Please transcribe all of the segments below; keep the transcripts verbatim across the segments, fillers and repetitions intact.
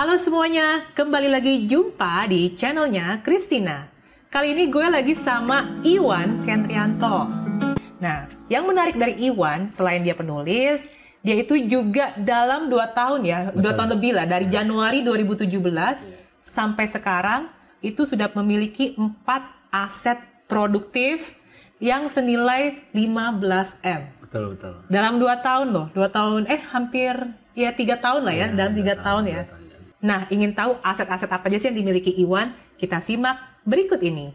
Halo semuanya, kembali lagi jumpa di channelnya Kristina. Kali ini gue lagi sama Iwan Kendrianto. Nah, yang menarik dari Iwan, selain dia penulis, dia itu juga dalam dua tahun ya, dua tahun lebih lah, dari Januari dua ribu tujuh belas sampai sekarang, itu sudah memiliki empat aset produktif yang senilai lima belas M. Betul, betul. Dalam dua tahun loh, dua tahun, eh hampir, ya tiga tahun lah ya, ya dalam tiga tahun, tahun ya. Tahun. Nah, ingin tahu aset-aset apa aja sih yang dimiliki Iwan? Kita simak berikut ini.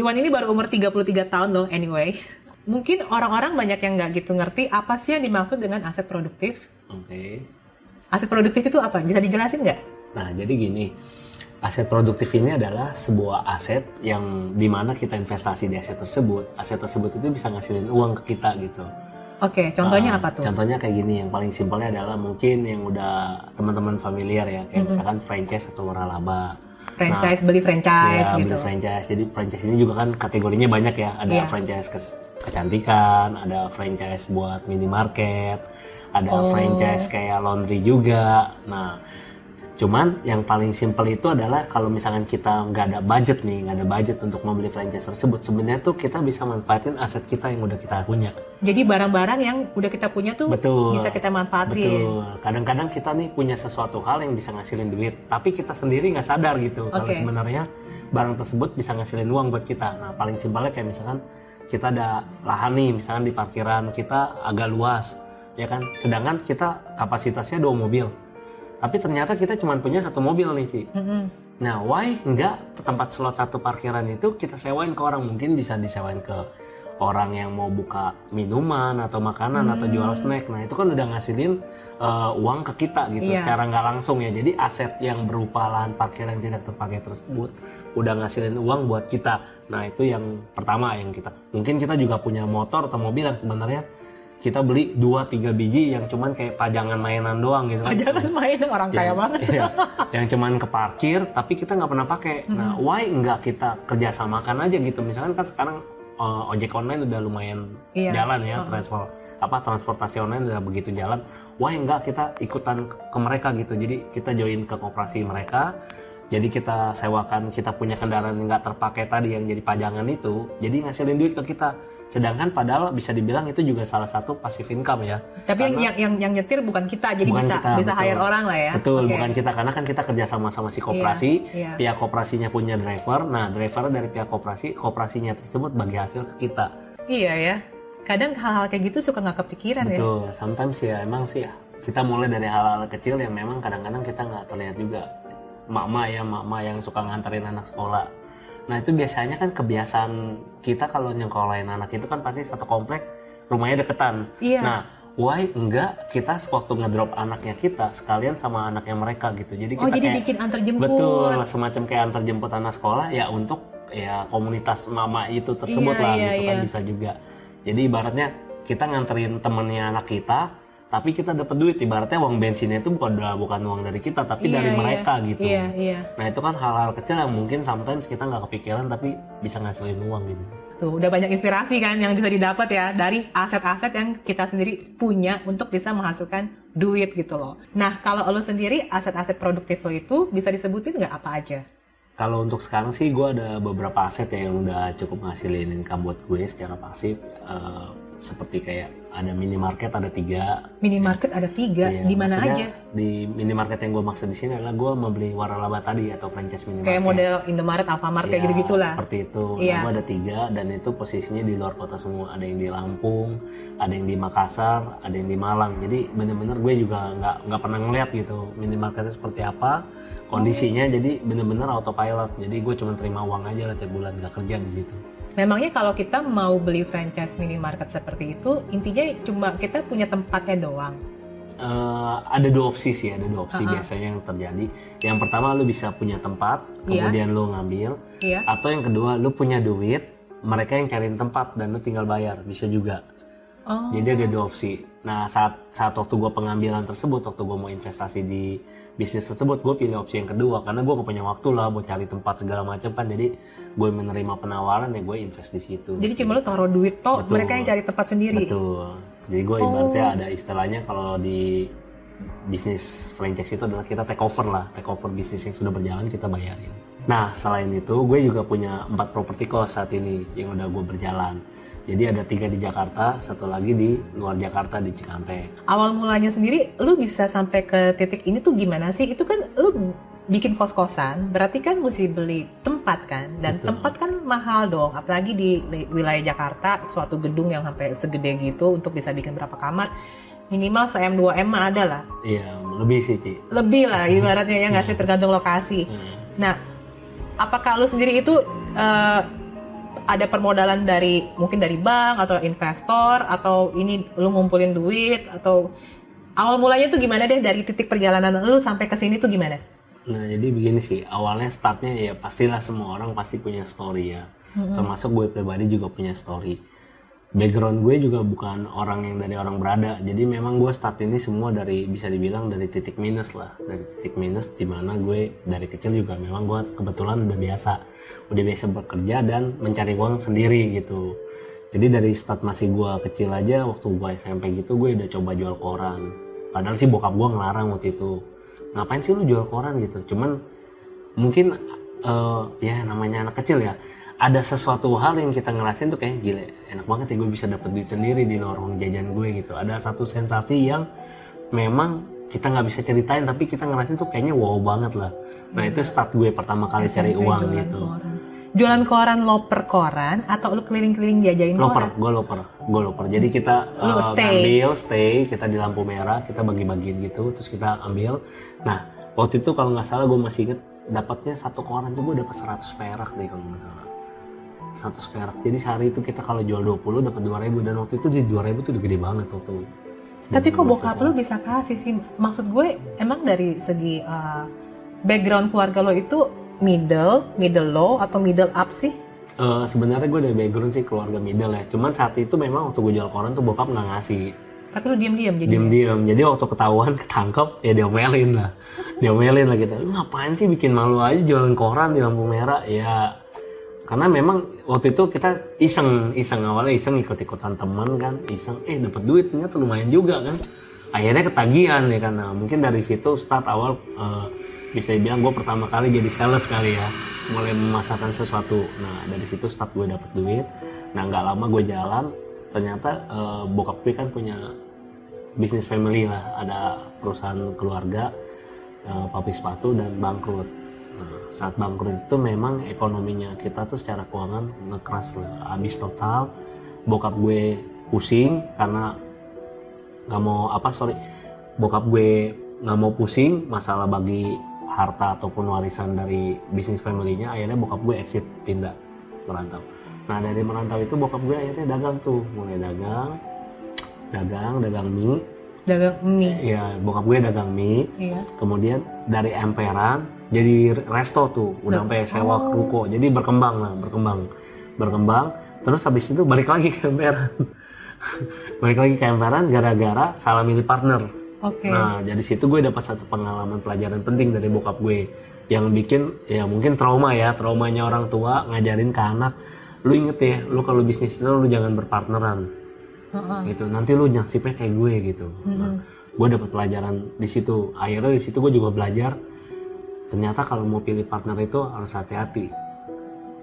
Iwan ini baru umur tiga puluh tiga tahun loh, anyway. Mungkin orang-orang banyak yang nggak gitu ngerti apa sih yang dimaksud dengan aset produktif. Oke. Okay. Aset produktif itu apa? Bisa dijelasin nggak? Nah, jadi gini. Aset produktif ini adalah sebuah aset yang dimana kita investasi di aset tersebut. Aset tersebut itu bisa ngasilin uang ke kita gitu. Oke, okay, contohnya uh, apa tuh? Contohnya kayak gini. Yang paling simpelnya adalah mungkin yang udah teman-teman familiar ya. Kayak mm-hmm. misalkan franchise atau waralaba. Franchise, nah, beli franchise ya, gitu. Beli franchise. Jadi franchise ini juga kan kategorinya banyak ya. Ada yeah. franchise ke- kecantikan, ada franchise buat minimarket, ada oh. franchise kayak laundry juga. Nah, cuman yang paling simpel itu adalah kalau misalkan kita nggak ada budget nih, nggak ada budget untuk membeli franchise tersebut, sebenarnya tuh kita bisa manfaatin aset kita yang udah kita punya. Jadi barang-barang yang udah kita punya tuh Betul. Bisa kita manfaatin. Betul. Kadang-kadang kita nih punya sesuatu hal yang bisa ngasilin duit, tapi kita sendiri nggak sadar gitu. Okay. Kalau sebenarnya barang tersebut bisa ngasilin uang buat kita. Nah, paling simpelnya kayak misalkan kita ada lahan nih, misalkan di parkiran kita agak luas, ya kan. Sedangkan kita kapasitasnya dua mobil. Tapi ternyata kita cuma punya satu mobil nih, Ci. Mm-hmm. Nah, why nggak tempat slot satu parkiran itu kita sewain ke orang? Mungkin bisa disewain ke orang yang mau buka minuman atau makanan mm. atau jual snack. Nah, itu kan udah ngasilin uh, uang ke kita gitu, yeah. secara nggak langsung ya. Jadi aset yang berupa lahan parkiran yang tidak terpakai tersebut udah ngasilin uang buat kita. Nah, itu yang pertama yang kita. Mungkin kita juga punya motor atau mobil yang sebenarnya kita beli dua tiga biji yang cuman kayak pajangan mainan doang gitu kan. Pajangan mainan, orang kaya banget. Iya, yang cuman ke parkir tapi kita nggak pernah pakai. Mm-hmm. Nah, why nggak kita kerjasamakan aja gitu. Misalkan kan sekarang uh, ojek online udah lumayan iya. jalan ya, oh. transport apa transportasi online udah begitu jalan. Why nggak kita ikutan ke mereka gitu. Jadi kita join ke koperasi mereka. Jadi kita sewakan, kita punya kendaraan yang nggak terpakai tadi yang jadi pajangan itu, jadi ngasilin duit ke kita. Sedangkan padahal bisa dibilang itu juga salah satu passive income ya. Tapi yang, yang yang nyetir bukan kita, jadi bukan bisa kita, bisa betul. Hire orang lah ya. Betul, okay. bukan kita, karena kan kita kerja sama sama si koperasi, yeah, yeah. pihak koperasinya punya driver, nah driver dari pihak koperasi, koperasinya tersebut bagi hasil ke kita. Iya ya, kadang hal-hal kayak gitu suka nggak kepikiran betul. Ya. Betul, sometimes ya emang sih ya, kita mulai dari hal-hal kecil yang memang kadang-kadang kita nggak terlihat juga. Mama ya, mama yang suka nganterin anak sekolah. Nah, itu biasanya kan kebiasaan kita kalau nyekolahin anak itu kan pasti satu komplek rumahnya deketan. Iya. Nah, why enggak kita waktu ngedrop anaknya kita sekalian sama anaknya mereka gitu. Jadi kita oh, jadi kayak, bikin antar jemput. Betul, semacam kayak antar jemput anak sekolah ya untuk ya komunitas mama itu tersebut iya, lah iya, gitu iya. kan bisa juga. Jadi ibaratnya kita nganterin temennya anak kita, tapi kita dapat duit, ibaratnya uang bensinnya itu bukan bukan uang dari kita, tapi yeah, dari mereka yeah. gitu. Yeah, yeah. Nah itu kan hal-hal kecil yang mungkin sometimes kita nggak kepikiran, tapi bisa ngasilin uang gitu. Tuh, udah banyak inspirasi kan yang bisa didapat ya, dari aset-aset yang kita sendiri punya untuk bisa menghasilkan duit gitu loh. Nah, kalau lo sendiri, aset-aset produktif lo itu bisa disebutin nggak apa aja? Kalau untuk sekarang sih, gue ada beberapa aset ya yang udah cukup ngasilin income buat gue secara pasif. Uh, seperti kayak ada minimarket ada tiga. Minimarket ya. ada tiga, ya, di mana aja? Di minimarket yang gue maksud di sini adalah gue membeli waralaba tadi atau franchise minimarket. Kayak model Indomaret, Alfamart ya, kayak gitu-gitulah. Seperti itu. Ya. Nah, ada tiga dan itu posisinya di luar kota semua. Ada yang di Lampung, ada yang di Makassar, ada yang di Malang. Jadi bener-bener gue juga nggak nggak pernah ngeliat gitu minimarketnya seperti apa kondisinya. Oh. Jadi bener-bener autopilot. Jadi gue cuma terima uang aja lah tiap bulan, nggak kerja di situ. Memangnya kalau kita mau beli franchise minimarket seperti itu, intinya cuma kita punya tempatnya doang? Uh, ada dua opsi sih, ada dua opsi uh-huh. biasanya yang terjadi. Yang pertama lu bisa punya tempat, kemudian yeah. lu ngambil. Yeah. Atau yang kedua, lu punya duit, mereka yang cariin tempat dan lu tinggal bayar, bisa juga. Oh. Jadi ada dua opsi. Nah saat, saat waktu gue pengambilan tersebut, waktu gue mau investasi di bisnis tersebut, gue pilih opsi yang kedua karena gue gak punya waktu lah buat cari tempat segala macam kan. Jadi gue menerima penawaran ya gue invest di situ. Jadi cuma lu taruh duit toh, betul, mereka yang cari tempat sendiri. Betul. Jadi gue ibaratnya oh. ada istilahnya kalau di bisnis franchise itu adalah kita take over lah, take over bisnis yang sudah berjalan kita bayarin. Nah selain itu gue juga punya empat properti kos saat ini yang udah gue berjalan. Jadi ada tiga di Jakarta, satu lagi di luar Jakarta di Cikampek. Awal mulanya sendiri, lu bisa sampai ke titik ini tuh gimana sih? Itu kan lu bikin kos-kosan, berarti kan mesti beli tempat kan? Dan betul. Tempat kan mahal dong, apalagi di wilayah Jakarta, suatu gedung yang sampai segede gitu untuk bisa bikin berapa kamar. Minimal se-M dua M mah ada lah. Iya, lebih sih Ci. Lebih lah, ibaratnya ya nggak sih, tergantung lokasi. Nah, apakah lu sendiri itu... Uh, ada permodalan dari mungkin dari bank atau investor atau ini lu ngumpulin duit atau awal mulanya tuh gimana deh dari titik perjalanan lu sampai ke sini tuh gimana? Nah jadi begini sih, awalnya startnya ya pastilah semua orang pasti punya story ya, mm-hmm. termasuk gue pribadi juga punya story. Background gue juga bukan orang yang dari orang berada, jadi memang gue start ini semua dari bisa dibilang dari titik minus lah, dari titik minus dimana gue dari kecil juga memang gue kebetulan udah biasa, udah biasa bekerja dan mencari uang sendiri gitu. Jadi dari start masih gue kecil aja, waktu gue S M P gitu gue udah coba jual koran, padahal sih bokap gue ngelarang waktu itu, ngapain sih lu jual koran gitu, cuman mungkin uh, ya namanya anak kecil ya. Ada sesuatu hal yang kita ngerasain tuh kayak gila, enak banget ya gue bisa dapet duit sendiri di luar uang jajan gue gitu. Ada satu sensasi yang memang kita nggak bisa ceritain tapi kita ngerasain tuh kayaknya wow banget lah. Nah itu start gue pertama kali S M P cari uang jualan gitu. Koran. Jualan koran, loper koran atau lu keliling-keliling jajain loper, koran? Gue loper, gue loper. Jadi kita uh, stay. ambil, stay, kita di lampu merah, kita bagi-bagiin gitu, terus kita ambil. Nah waktu itu kalau nggak salah gue masih inget dapatnya satu koran tuh gue dapet seratus perak deh kalau nggak salah. seratus perak. Jadi sehari itu kita kalau jual dua puluh dapat dua ribu dan waktu itu di dua ribu tuh udah gede banget waktu. Tapi kok bokap lu bisa kasih sih? Maksud gue emang dari segi uh, background keluarga lo itu middle, middle low atau middle up sih? Uh, sebenarnya gue dari background sih keluarga middle ya. Cuman saat itu memang waktu gue jual koran tuh bokap nggak ngasih. Tapi lu diam-diam jadi. Diam-diam. Jadi waktu ketahuan ketangkep ya diomelin lah. Diomelin lah kita. Lu ngapain sih bikin malu aja jualan koran di lampu merah ya? Karena memang waktu itu kita iseng, iseng awalnya iseng ikut-ikutan teman kan, iseng, eh dapat duit ternyata lumayan juga kan. Akhirnya ketagihan ya kan, nah, mungkin dari situ start awal uh, bisa dibilang gue pertama kali jadi sales kali ya, mulai memasarkan sesuatu. Nah dari situ start gue dapat duit, nah nggak lama gue jalan, ternyata uh, bokap gue kan punya bisnis family lah, ada perusahaan keluarga, uh, pabrik sepatu dan bangkrut. Nah, saat bangkrut itu memang ekonominya kita tuh secara keuangan ngekeras lah, habis total. Bokap gue pusing karena nggak mau apa sorry, bokap gue nggak mau pusing masalah bagi harta ataupun warisan dari bisnis family-nya. Akhirnya bokap gue exit, pindah merantau. Nah dari merantau itu bokap gue akhirnya dagang tuh, mulai dagang, dagang, dagang mie, dagang mie. Ya bokap gue dagang mie. Iya. Kemudian dari emperan jadi resto tuh, udah sampai sewa ruko, jadi berkembang lah, berkembang, berkembang. Terus habis itu balik lagi ke emperan, balik lagi ke emperan gara-gara salah milih partner. Oke. Okay. Nah, jadi situ gue dapat satu pengalaman pelajaran penting dari bokap gue, yang bikin ya mungkin trauma ya, traumanya orang tua ngajarin ke anak, lu inget ya, lu kalau bisnis itu lu jangan berpartneran, uh-uh. gitu. Nanti lu nasibnya kayak gue gitu. Mm-hmm. Nah, gue dapat pelajaran di situ. Akhirnya di situ gue juga belajar. Ternyata kalau mau pilih partner itu harus hati-hati.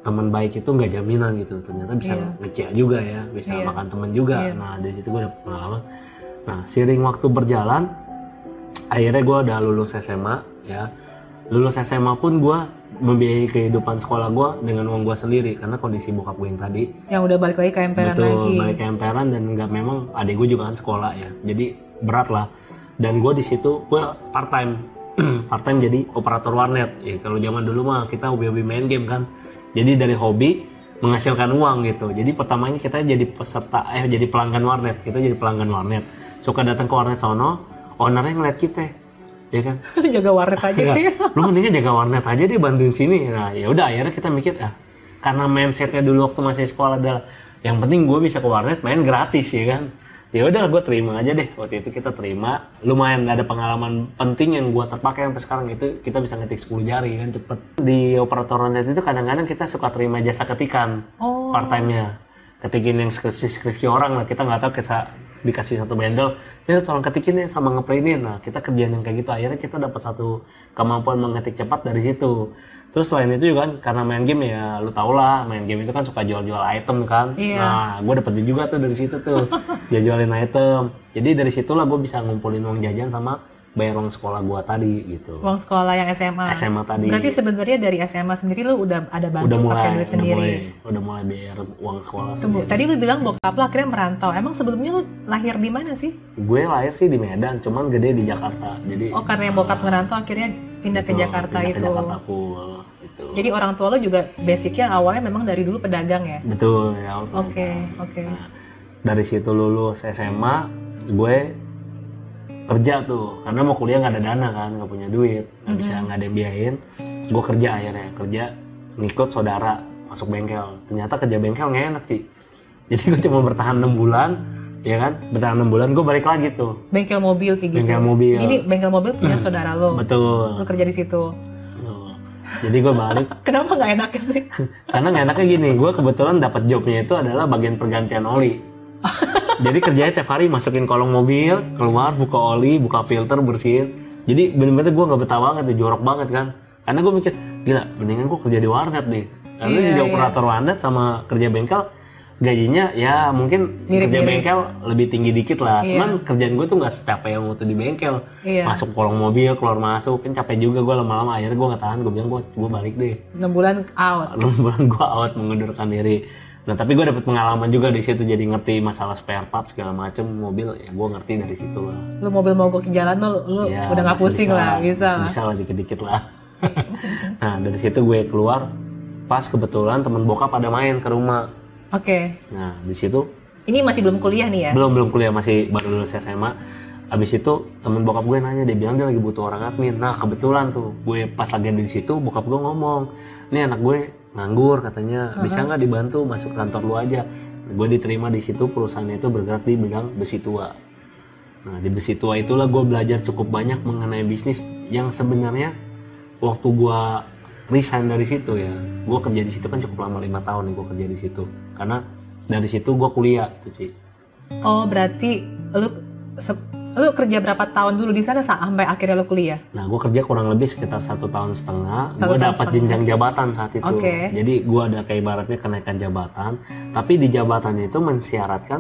teman baik itu nggak jaminan gitu, ternyata bisa yeah. ngecek juga ya, bisa yeah. makan teman juga. Yeah. Nah dari situ gue udah pengalaman. Nah seiring waktu berjalan, akhirnya gue udah lulus S M A ya. Lulus S M A pun gue membiayai kehidupan sekolah gue dengan uang gue sendiri karena kondisi bokap gue yang tadi. Yang udah balik lagi ke emperan betul, lagi. Betul, balik ke emperan dan nggak, memang adik gue juga kan sekolah ya, jadi berat lah. Dan gue di situ gue part time. part time jadi operator warnet ya, kalau zaman dulu mah kita hobi-hobi main game kan, jadi dari hobi menghasilkan uang gitu. Jadi pertamanya kita jadi peserta eh jadi pelanggan warnet, kita jadi pelanggan warnet suka datang ke warnet sono, ownernya ngeliat kita ya kan, jaga warnet aja sih lu mendingan jaga warnet aja deh, bantuin sini. Nah ya udah akhirnya kita mikir ah, karena mindsetnya dulu waktu masih sekolah adalah yang penting gue bisa ke warnet main gratis ya kan. Ya udah gue terima aja deh, waktu itu kita terima. Lumayan ada pengalaman penting yang gue terpakai sampai sekarang, itu kita bisa ngetik sepuluh jari kan, cepet. Di operator online itu kadang-kadang kita suka terima jasa ketikan oh. part time-nya, ketikin yang skripsi-skripsi orang lah, kita nggak tahu kita dikasih satu bundle ini tolong ketikin sama ngeprinin. Nah kita kerjaan yang kayak gitu, akhirnya kita dapat satu kemampuan mengetik cepat dari situ. Terus selain itu juga kan, karena main game ya lu tau lah, main game itu kan suka jual-jual item kan. Iya. Nah gue dapetin juga tuh dari situ tuh, jual-jualin item. Jadi dari situlah gue bisa ngumpulin uang jajan sama bayar uang sekolah gue tadi gitu. Uang sekolah yang S M A? S M A tadi. Berarti sebenarnya dari S M A sendiri lu udah ada bantu pakai duit sendiri? Udah mulai, udah mulai bayar uang sekolah Tunggu, sendiri. Tadi lu bilang bokap lu akhirnya merantau, emang sebelumnya lu lahir di mana sih? Gue lahir sih di Medan, cuman gede di Jakarta. Jadi, oh karena uh, bokap merantau akhirnya pindah itu, ke Jakarta pindah itu. Ke Jakarta full, itu. Jadi orang tua lo juga basicnya awalnya memang dari dulu pedagang ya? Betul ya. Oke okay, oke. Okay. Nah, dari situ lulus S M A, gue kerja tuh karena mau kuliah nggak ada dana kan, nggak punya duit, nggak mm-hmm. bisa nggak ada yang biayain. Gue kerja akhirnya kerja ngikut saudara masuk bengkel. Ternyata kerja bengkel nggak enak sih. Jadi gue cuma bertahan enam bulan. Ya kan, bertahan enam bulan gue balik lagi tuh. Bengkel mobil kayak gitu. Bengkel mobil. Jadi ini bengkel mobil punya saudara lo. Betul. Lo kerja di situ. Betul. Jadi gue balik. Kenapa nggak enaknya sih? Karena nggak enaknya gini, gue kebetulan dapat jobnya itu adalah bagian pergantian oli. Jadi kerjanya tiap hari masukin kolong mobil, keluar buka oli, buka filter, bersihin. Jadi benar-benar gue nggak betah banget, jorok banget kan. Karena gue mikir, gila, mendingan gue kerja di warnet nih. Karena yeah, jadi yeah. operator warnet sama kerja bengkel. Gajinya ya mungkin mirip, kerja mirip. Bengkel lebih tinggi dikit lah, yeah. cuman kerjaan gue tuh nggak secapek yang waktu di bengkel, yeah. masuk kolong mobil keluar masuk kan capek juga gue lama-lama. Akhirnya gue nggak tahan, gue bilang gue gue balik deh. Enam bulan out enam bulan gue out, mengundurkan diri. Nah tapi gue dapet pengalaman juga di situ, jadi ngerti masalah spare part segala macem mobil ya, gue ngerti dari situ lah. Lu mobil mogok di jalan lo, lu ya, udah nggak pusing lah, bisa bisa lah dikit-dikit lah. Nah dari situ gue keluar pas kebetulan teman bokap pada main ke rumah. Oke. Okay. Nah di situ. Ini masih belum kuliah nih ya? Belum belum kuliah, masih baru lulus S M A. Abis itu temen bokap gue nanya, dia bilang dia lagi butuh orang admin. Nah kebetulan tuh gue pas lagi di situ, bokap gue ngomong, ini anak gue nganggur katanya, uh-huh. bisa nggak dibantu masuk kantor lu aja. Gue diterima di situ, perusahaannya itu bergerak di bidang besi tua. Nah di besi tua itulah gue belajar cukup banyak mengenai bisnis yang sebenarnya waktu gue resign dari situ ya, gue kerja di situ kan cukup lama, lima tahun nih gue kerja di situ. Karena dari situ gue kuliah tuh sih. Oh berarti lu se- lu kerja berapa tahun dulu di sana sampai akhirnya lu kuliah? Nah gue kerja kurang lebih sekitar satu tahun setengah. Gue dapat jenjang jabatan saat itu. Okay. Jadi gue ada kayak ibaratnya kenaikan jabatan. Tapi di jabatan itu mensyaratkan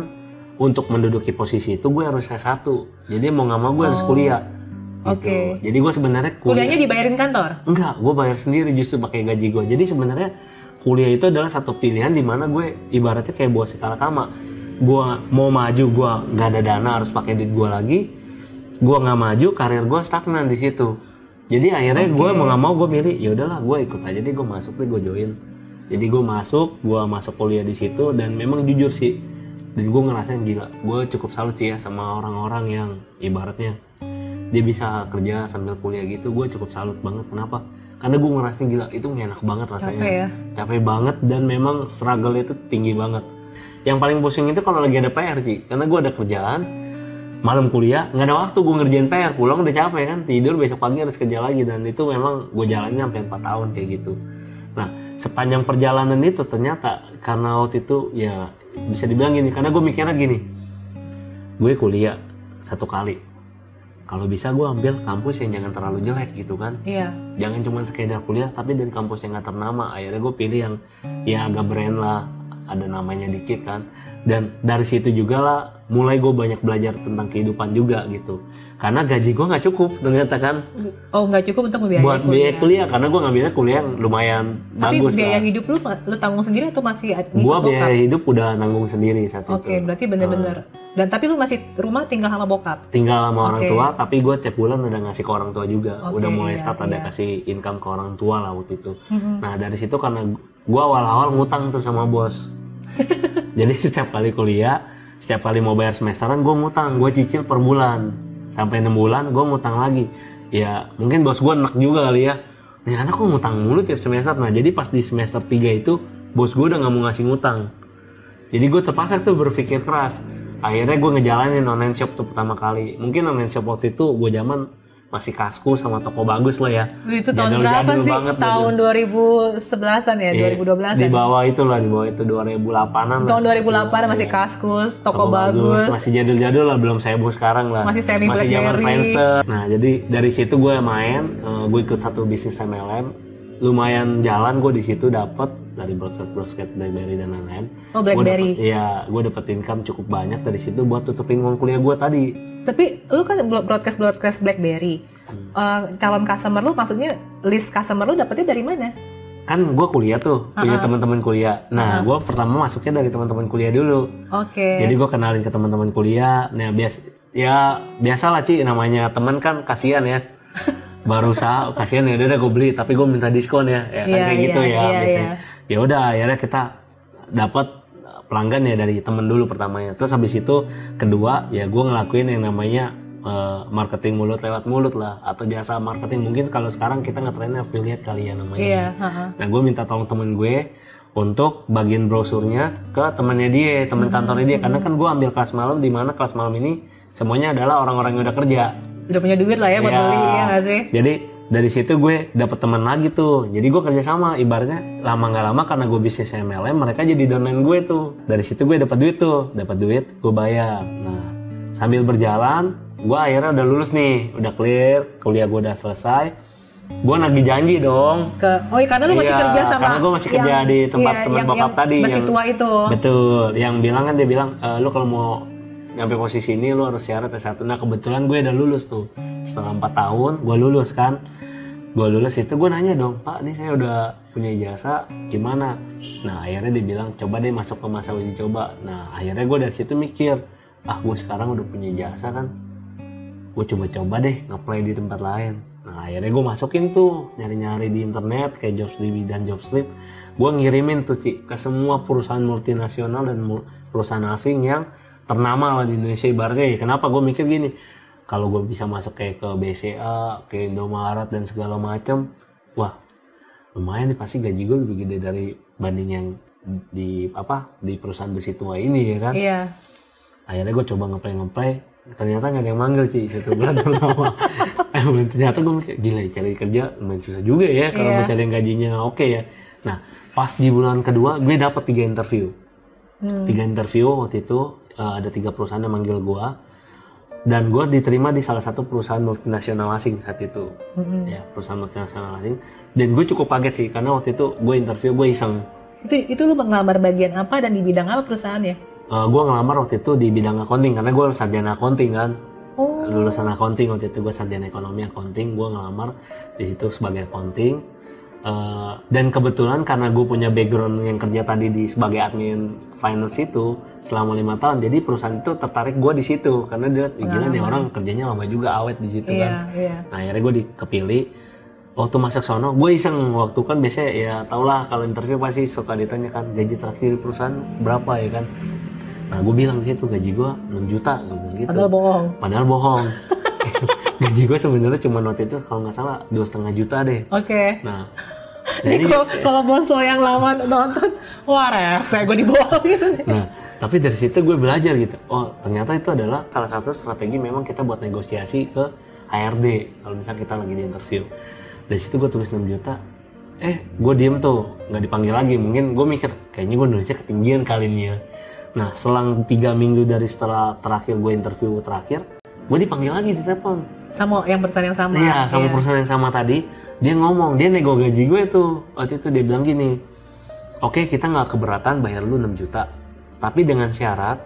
untuk menduduki posisi itu gue harus S satu. Jadi mau nggak mau gue oh. harus kuliah. Gitu. Oke. Okay. Jadi gue sebenarnya kuliah, kuliahnya dibayarin kantor? Enggak, gue bayar sendiri justru pakai gaji gue. Jadi sebenarnya kuliah itu adalah satu pilihan di mana gue ibaratnya kayak buah sikalakama. Gue mau maju, gue nggak ada dana harus pakai duit gue lagi. Gue nggak maju, karir gue stagnan di situ. Jadi akhirnya okay. gue mau nggak mau gue milih, ya udahlah gue ikut aja deh, gue masuk deh, gue join. Jadi gue masuk, gue masuk kuliah di situ dan memang jujur sih, dan gue ngerasain gila. Gue cukup salut sih ya sama orang-orang yang ibaratnya dia bisa kerja sambil kuliah gitu, gue cukup salut banget. Kenapa? Karena gue ngerasain gila, itu gak enak banget rasanya. Capek ya? Capek banget dan memang struggle itu tinggi banget. Yang paling pusing itu kalau lagi ada P R sih. Karena gue ada kerjaan, malam kuliah, gak ada waktu gue ngerjain P R. Pulang udah capek kan, tidur besok pagi harus kerja lagi. Dan itu memang gue jalanin sampai empat tahun kayak gitu. Nah, sepanjang perjalanan itu ternyata karena waktu itu ya bisa dibilang gini. Karena gue mikirnya gini, gue kuliah satu kali kalau bisa gue ambil kampus yang jangan terlalu jelek gitu kan. Iya. Jangan cuma sekedar kuliah tapi dari kampus yang gak ternama. Akhirnya gue pilih yang ya agak brand lah, ada namanya dikit kan. Dan dari situ juga lah mulai gue banyak belajar tentang kehidupan juga gitu. Karena gaji gue gak cukup ternyata kan. Oh gak cukup untuk membiayai buat biaya kuliah. kuliah Karena gue ngambilnya kuliah yang lumayan tapi bagus. Tapi biaya lah. Hidup lu, lu tanggung sendiri atau masih? Gue biaya hidup udah nanggung sendiri saat okay, itu. Oke berarti bener-bener hmm. Dan tapi lu masih rumah tinggal sama bokap? Tinggal sama orang okay. tua, tapi gue tiap bulan udah ngasih ke orang tua juga. Okay, udah mulai iya, start ada iya. kasih income ke orang tua lah waktu itu. Mm-hmm. Nah dari situ karena gue awal-awal ngutang tuh sama bos. Jadi setiap kali kuliah, setiap kali mau bayar semesteran gue ngutang. Gue cicil per bulan. Sampai enam bulan gue ngutang lagi. Ya mungkin bos gue enak juga kali ya. Nih anak kok ngutang mulu tiap semester. Nah jadi pas di semester tiga itu bos gue udah gak mau ngasih ngutang. Jadi gue terpaksa tuh berpikir keras. Akhirnya gue ngejalanin online shop tuh pertama kali. Mungkin online shop waktu itu gue zaman masih Kaskus sama Toko Bagus lah ya. Itu tahun jadul, berapa jadul sih? Banget, tahun dua ribu sebelasan ya, yeah, dua ribu dua belas Di bawah itu lah, di bawah itu dua ribu delapan-an. Tahun dua ribu delapan lah, masih ya. Kaskus, Toko, Toko Bagus. Bagus. Masih jadul-jadul lah, belum seheboh sekarang lah. Masih semi Blackberry. Masih zaman Friendster. Nah, jadi dari situ gue main, uh, gue ikut satu bisnis M L M. Lumayan jalan gue di situ dapat dari broadcast-broadcast BlackBerry dan lain-lain. Oh BlackBerry. Iya, gue dapet income cukup banyak dari situ buat tutupin uang kuliah gue tadi. Tapi lu kan broadcast-broadcast BlackBerry, hmm. uh, calon customer lu maksudnya list customer lu dapetnya dari mana? Kan gue kuliah tuh, uh-huh. punya teman-teman kuliah. Nah, uh-huh. gue pertama masuknya dari teman-teman kuliah dulu. Oke. Okay. Jadi gue kenalin ke teman-teman kuliah. Nah bias, ya biasalah Ci, namanya teman kan kasihan ya. Baru usaha, kasihan ya udah gue beli tapi gue minta diskon ya, ya kan yeah, kayak yeah, gitu ya yeah, biasanya. Yeah. Ya udah akhirnya kita dapat pelanggan ya dari temen dulu pertamanya. Terus habis itu kedua ya gue ngelakuin yang namanya uh, marketing mulut lewat mulut lah atau jasa marketing. Mungkin kalau sekarang kita ngetrennya affiliate kali ya namanya. Yeah, uh-huh. Nah gue minta tolong temen gue untuk bagiin brosurnya ke temennya dia, temen kantornya dia. Karena kan gue ambil kelas malam di mana kelas malam ini semuanya adalah orang-orang yang udah kerja. Udah punya duit lah ya buat ya, beli, ya gak sih? Jadi dari situ gue dapet teman lagi tuh. Jadi gue kerjasama, ibaratnya lama gak lama karena gue bisnis M L M, mereka jadi downline gue tuh. Dari situ gue dapet duit tuh, dapet duit gue bayar. Nah sambil berjalan, gue akhirnya udah lulus nih, udah clear, kuliah gue udah selesai. Gue nagih janji dong. Ke, oh iya, karena lu masih iya, kerja sama. Karena gue masih yang, kerja di tempat iya, teman bokap tadi. Masih yang, tua itu. Betul, yang bilang kan dia bilang, e, lu kalau mau nyampe posisi ini lu harus syarat S satu. Nah kebetulan gue udah lulus tuh. Setelah empat tahun gue lulus kan. Gue lulus itu gue nanya dong, Pak ini saya udah punya ijazah gimana? Nah akhirnya dia bilang coba deh masuk ke masa uji coba. Nah akhirnya gue dari situ mikir, ah gue sekarang udah punya ijazah kan, gue coba-coba deh ngeplay di tempat lain. Nah akhirnya gue masukin tuh, nyari-nyari di internet kayak JobsDB dan Jobstreet. Gue ngirimin tuh Ci, ke semua perusahaan multinasional dan perusahaan asing yang ternama lah di Indonesia ibaratnya ya. Kenapa gue mikir gini, kalau gue bisa masuk kayak ke B C A, ke Indomaret dan segala macam, wah lumayan nih pasti gaji gue lebih gede dari banding yang di apa di perusahaan besi tua ini ya kan. Iya. Akhirnya gue coba ngeplay-ngeplay, ternyata nggak ada yang manggil Ci satu bulan lama. Eh ternyata gue mikir gila ya, cari kerja lumayan susah juga ya kalau iya. mau cari yang gajinya oke okay ya. Nah pas di bulan kedua gue dapet tiga interview, hmm. tiga interview waktu itu. Uh, ada tiga perusahaan yang manggil gue dan gue diterima di salah satu perusahaan multinasional asing saat itu, mm-hmm. ya perusahaan multinasional asing. Dan gue cukup kaget sih karena waktu itu gue interview gue iseng. Itu itu lu ngelamar bagian apa dan di bidang apa perusahaannya? Uh, gue ngelamar waktu itu di bidang accounting karena gue sarjana accounting kan, oh. lulusan accounting waktu itu gue sarjana ekonomi accounting, gue ngelamar di situ sebagai accounting. Uh, dan kebetulan karena gue punya background yang kerja tadi di sebagai admin finance itu selama lima tahun, jadi perusahaan itu tertarik gue di situ karena dia lihat gila nih orang kerjanya lama juga awet di situ yeah, kan. Yeah. Nah akhirnya gue dikepilih. Waktu masuk sono gue iseng waktu kan biasanya ya tau lah kalau interview pasti suka ditanya kan gaji terakhir di perusahaan berapa ya kan. Nah gue bilang sih itu gaji gue enam juta gitu. Padahal bohong. Padahal bohong. Gaji gue sebenarnya cuma waktu itu kalau nggak salah dua setengah juta deh. Oke. Okay. Nah, jadi kalau bos lo yang lama nonton, wah rese gue dibohongin. Nah, tapi dari situ gue belajar gitu. Oh ternyata itu adalah salah satu strategi memang kita buat negosiasi ke H R D kalau misalnya kita lagi di interview. Dari situ gue tulis enam juta. Eh, gue diem tuh nggak dipanggil lagi. Mungkin gue mikir kayaknya gue Indonesia ketinggian kali ini ya. Nah, selang tiga minggu dari setelah terakhir gue interview terakhir, gue dipanggil lagi di telepon. sama yang perusahaan yang sama. Iya, sama iya. perusahaan yang sama tadi. Dia ngomong, dia nego gaji gue tuh. Waktu itu dia bilang gini, oke, okay, kita nggak keberatan bayar lu enam juta. Tapi dengan syarat,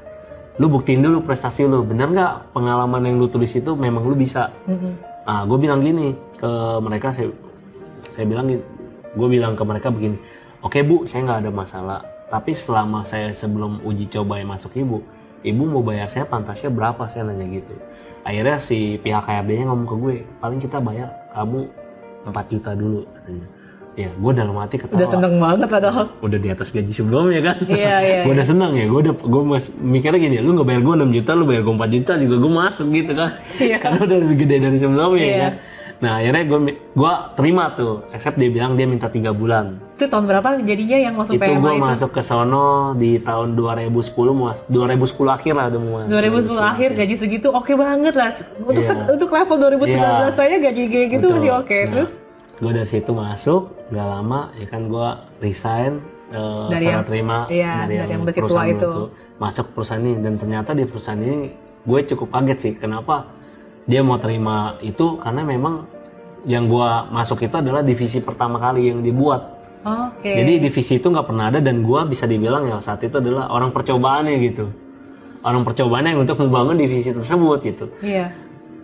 lu buktiin dulu prestasi lu. Bener nggak pengalaman yang lu tulis itu memang lu bisa? Mm-hmm. Nah, gue bilang gini ke mereka, saya, saya bilang gini, gue bilang ke mereka begini, oke okay, bu, saya nggak ada masalah. Tapi selama saya sebelum uji coba yang masuk ibu, ibu mau bayar saya pantasnya berapa? Saya nanya gitu. Akhirnya si pihak H R D-nya ngomong ke gue, paling kita bayar kamu empat juta dulu katanya. Ya, gue dalam hati ketawa. Udah seneng banget padahal. Udah di atas gaji sebelumnya kan. Iya, iya. Gue udah seneng ya, gue udah gue mikirnya gini, lu gak bayar gue enam juta, lu bayar gue empat juta juga gue masuk gitu kan. Iya. Karena udah lebih gede dari sebelumnya iya. kan. Nah, akhirnya gue gue terima tuh, except dia bilang dia minta tiga bulan. Itu tahun berapa jadinya yang masuk P M A itu? Itu gue masuk ke sono di tahun dua ribu sepuluh, dua ribu sepuluh akhir lah semua. dua ribu sepuluh, dua ribu sepuluh akhir ya. Gaji segitu oke okay banget lah. Untuk yeah. se- untuk level dua ribu sembilan belas yeah. saya gaji kayak gitu betul. Masih oke. Okay. Nah, terus gue dari situ masuk, nggak lama ya kan gue resign uh, secara terima iya, dari, dari yang, yang perusahaan itu. itu. Masuk perusahaan ini dan ternyata di perusahaan ini gue cukup kaget sih kenapa dia mau terima itu, karena memang yang gua masuk itu adalah divisi pertama kali yang dibuat. Okay. Jadi divisi itu nggak pernah ada dan gua bisa dibilang ya saat itu adalah orang percobaannya gitu, orang percobaannya yang untuk membangun divisi tersebut gitu. Iya. Yeah.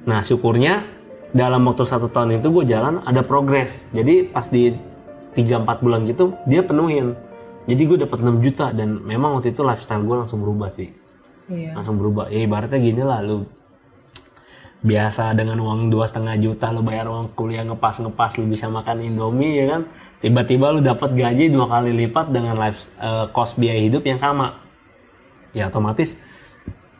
Nah syukurnya dalam waktu satu tahun itu gua jalan ada progres. Jadi pas di tiga empat bulan gitu dia penuhin. Jadi gua dapat enam juta dan memang waktu itu lifestyle gua langsung berubah sih. Yeah. Langsung berubah. Ya ibaratnya gini lah lu. Biasa dengan uang dua koma lima juta lu bayar uang kuliah ngepas-ngepas lu bisa makan Indomie ya kan. Tiba-tiba lu dapat gaji dua kali lipat dengan life uh, cost biaya hidup yang sama. Ya otomatis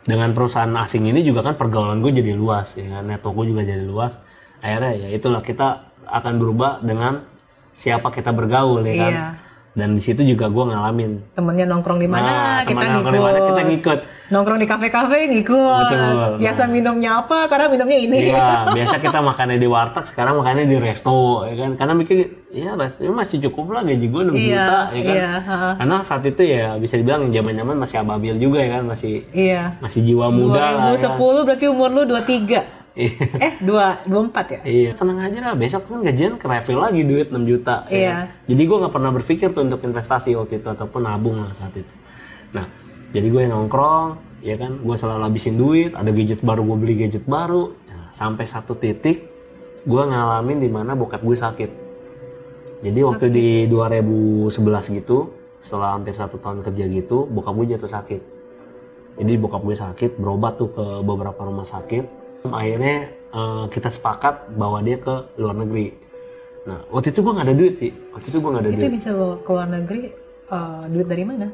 dengan perusahaan asing ini juga kan pergaulan gue jadi luas ya kan, network gue juga jadi luas. Akhirnya ya itulah kita akan berubah dengan siapa kita bergaul ya kan. Iya. Dan di situ juga gue ngalamin temennya nongkrong di mana nah, kita ngikut dimana, kita ngikut nongkrong di kafe-kafe ngikut betul, biasa nah. minumnya apa karena minumnya ini iya, biasa kita makannya di warteg sekarang makannya di resto ya kan karena mikir ya resto masih cukup lah gaji gue enam iya, juta ya kan iya, karena saat itu ya bisa dibilang zaman-zaman masih ababil juga ya kan masih iya. masih jiwa muda dua ribu sepuluh lah, ya. Berarti umur lu dua puluh tiga eh dua puluh empat ya? Iya. Tenang aja lah, besok kan gajian ke refill lagi duit enam juta. Iya. Ya. Jadi gue gak pernah berpikir tuh untuk investasi waktu itu, ataupun nabung lah saat itu. Nah, jadi gue nongkrong, ya kan, gue selalu habisin duit, ada gadget baru, gue beli gadget baru. Nah, sampai satu titik, gue ngalamin dimana bokap gue sakit. Jadi sakit. Waktu di dua ribu sebelas gitu, setelah hampir satu tahun kerja gitu, bokap gue jatuh sakit. Jadi bokap gue sakit, berobat tuh ke beberapa rumah sakit. Akhirnya uh, kita sepakat bawa dia ke luar negeri. Nah waktu itu gue nggak ada duit sih. Waktu itu gue nggak ada itu duit. Itu bisa bawa ke luar negeri uh, duit dari mana?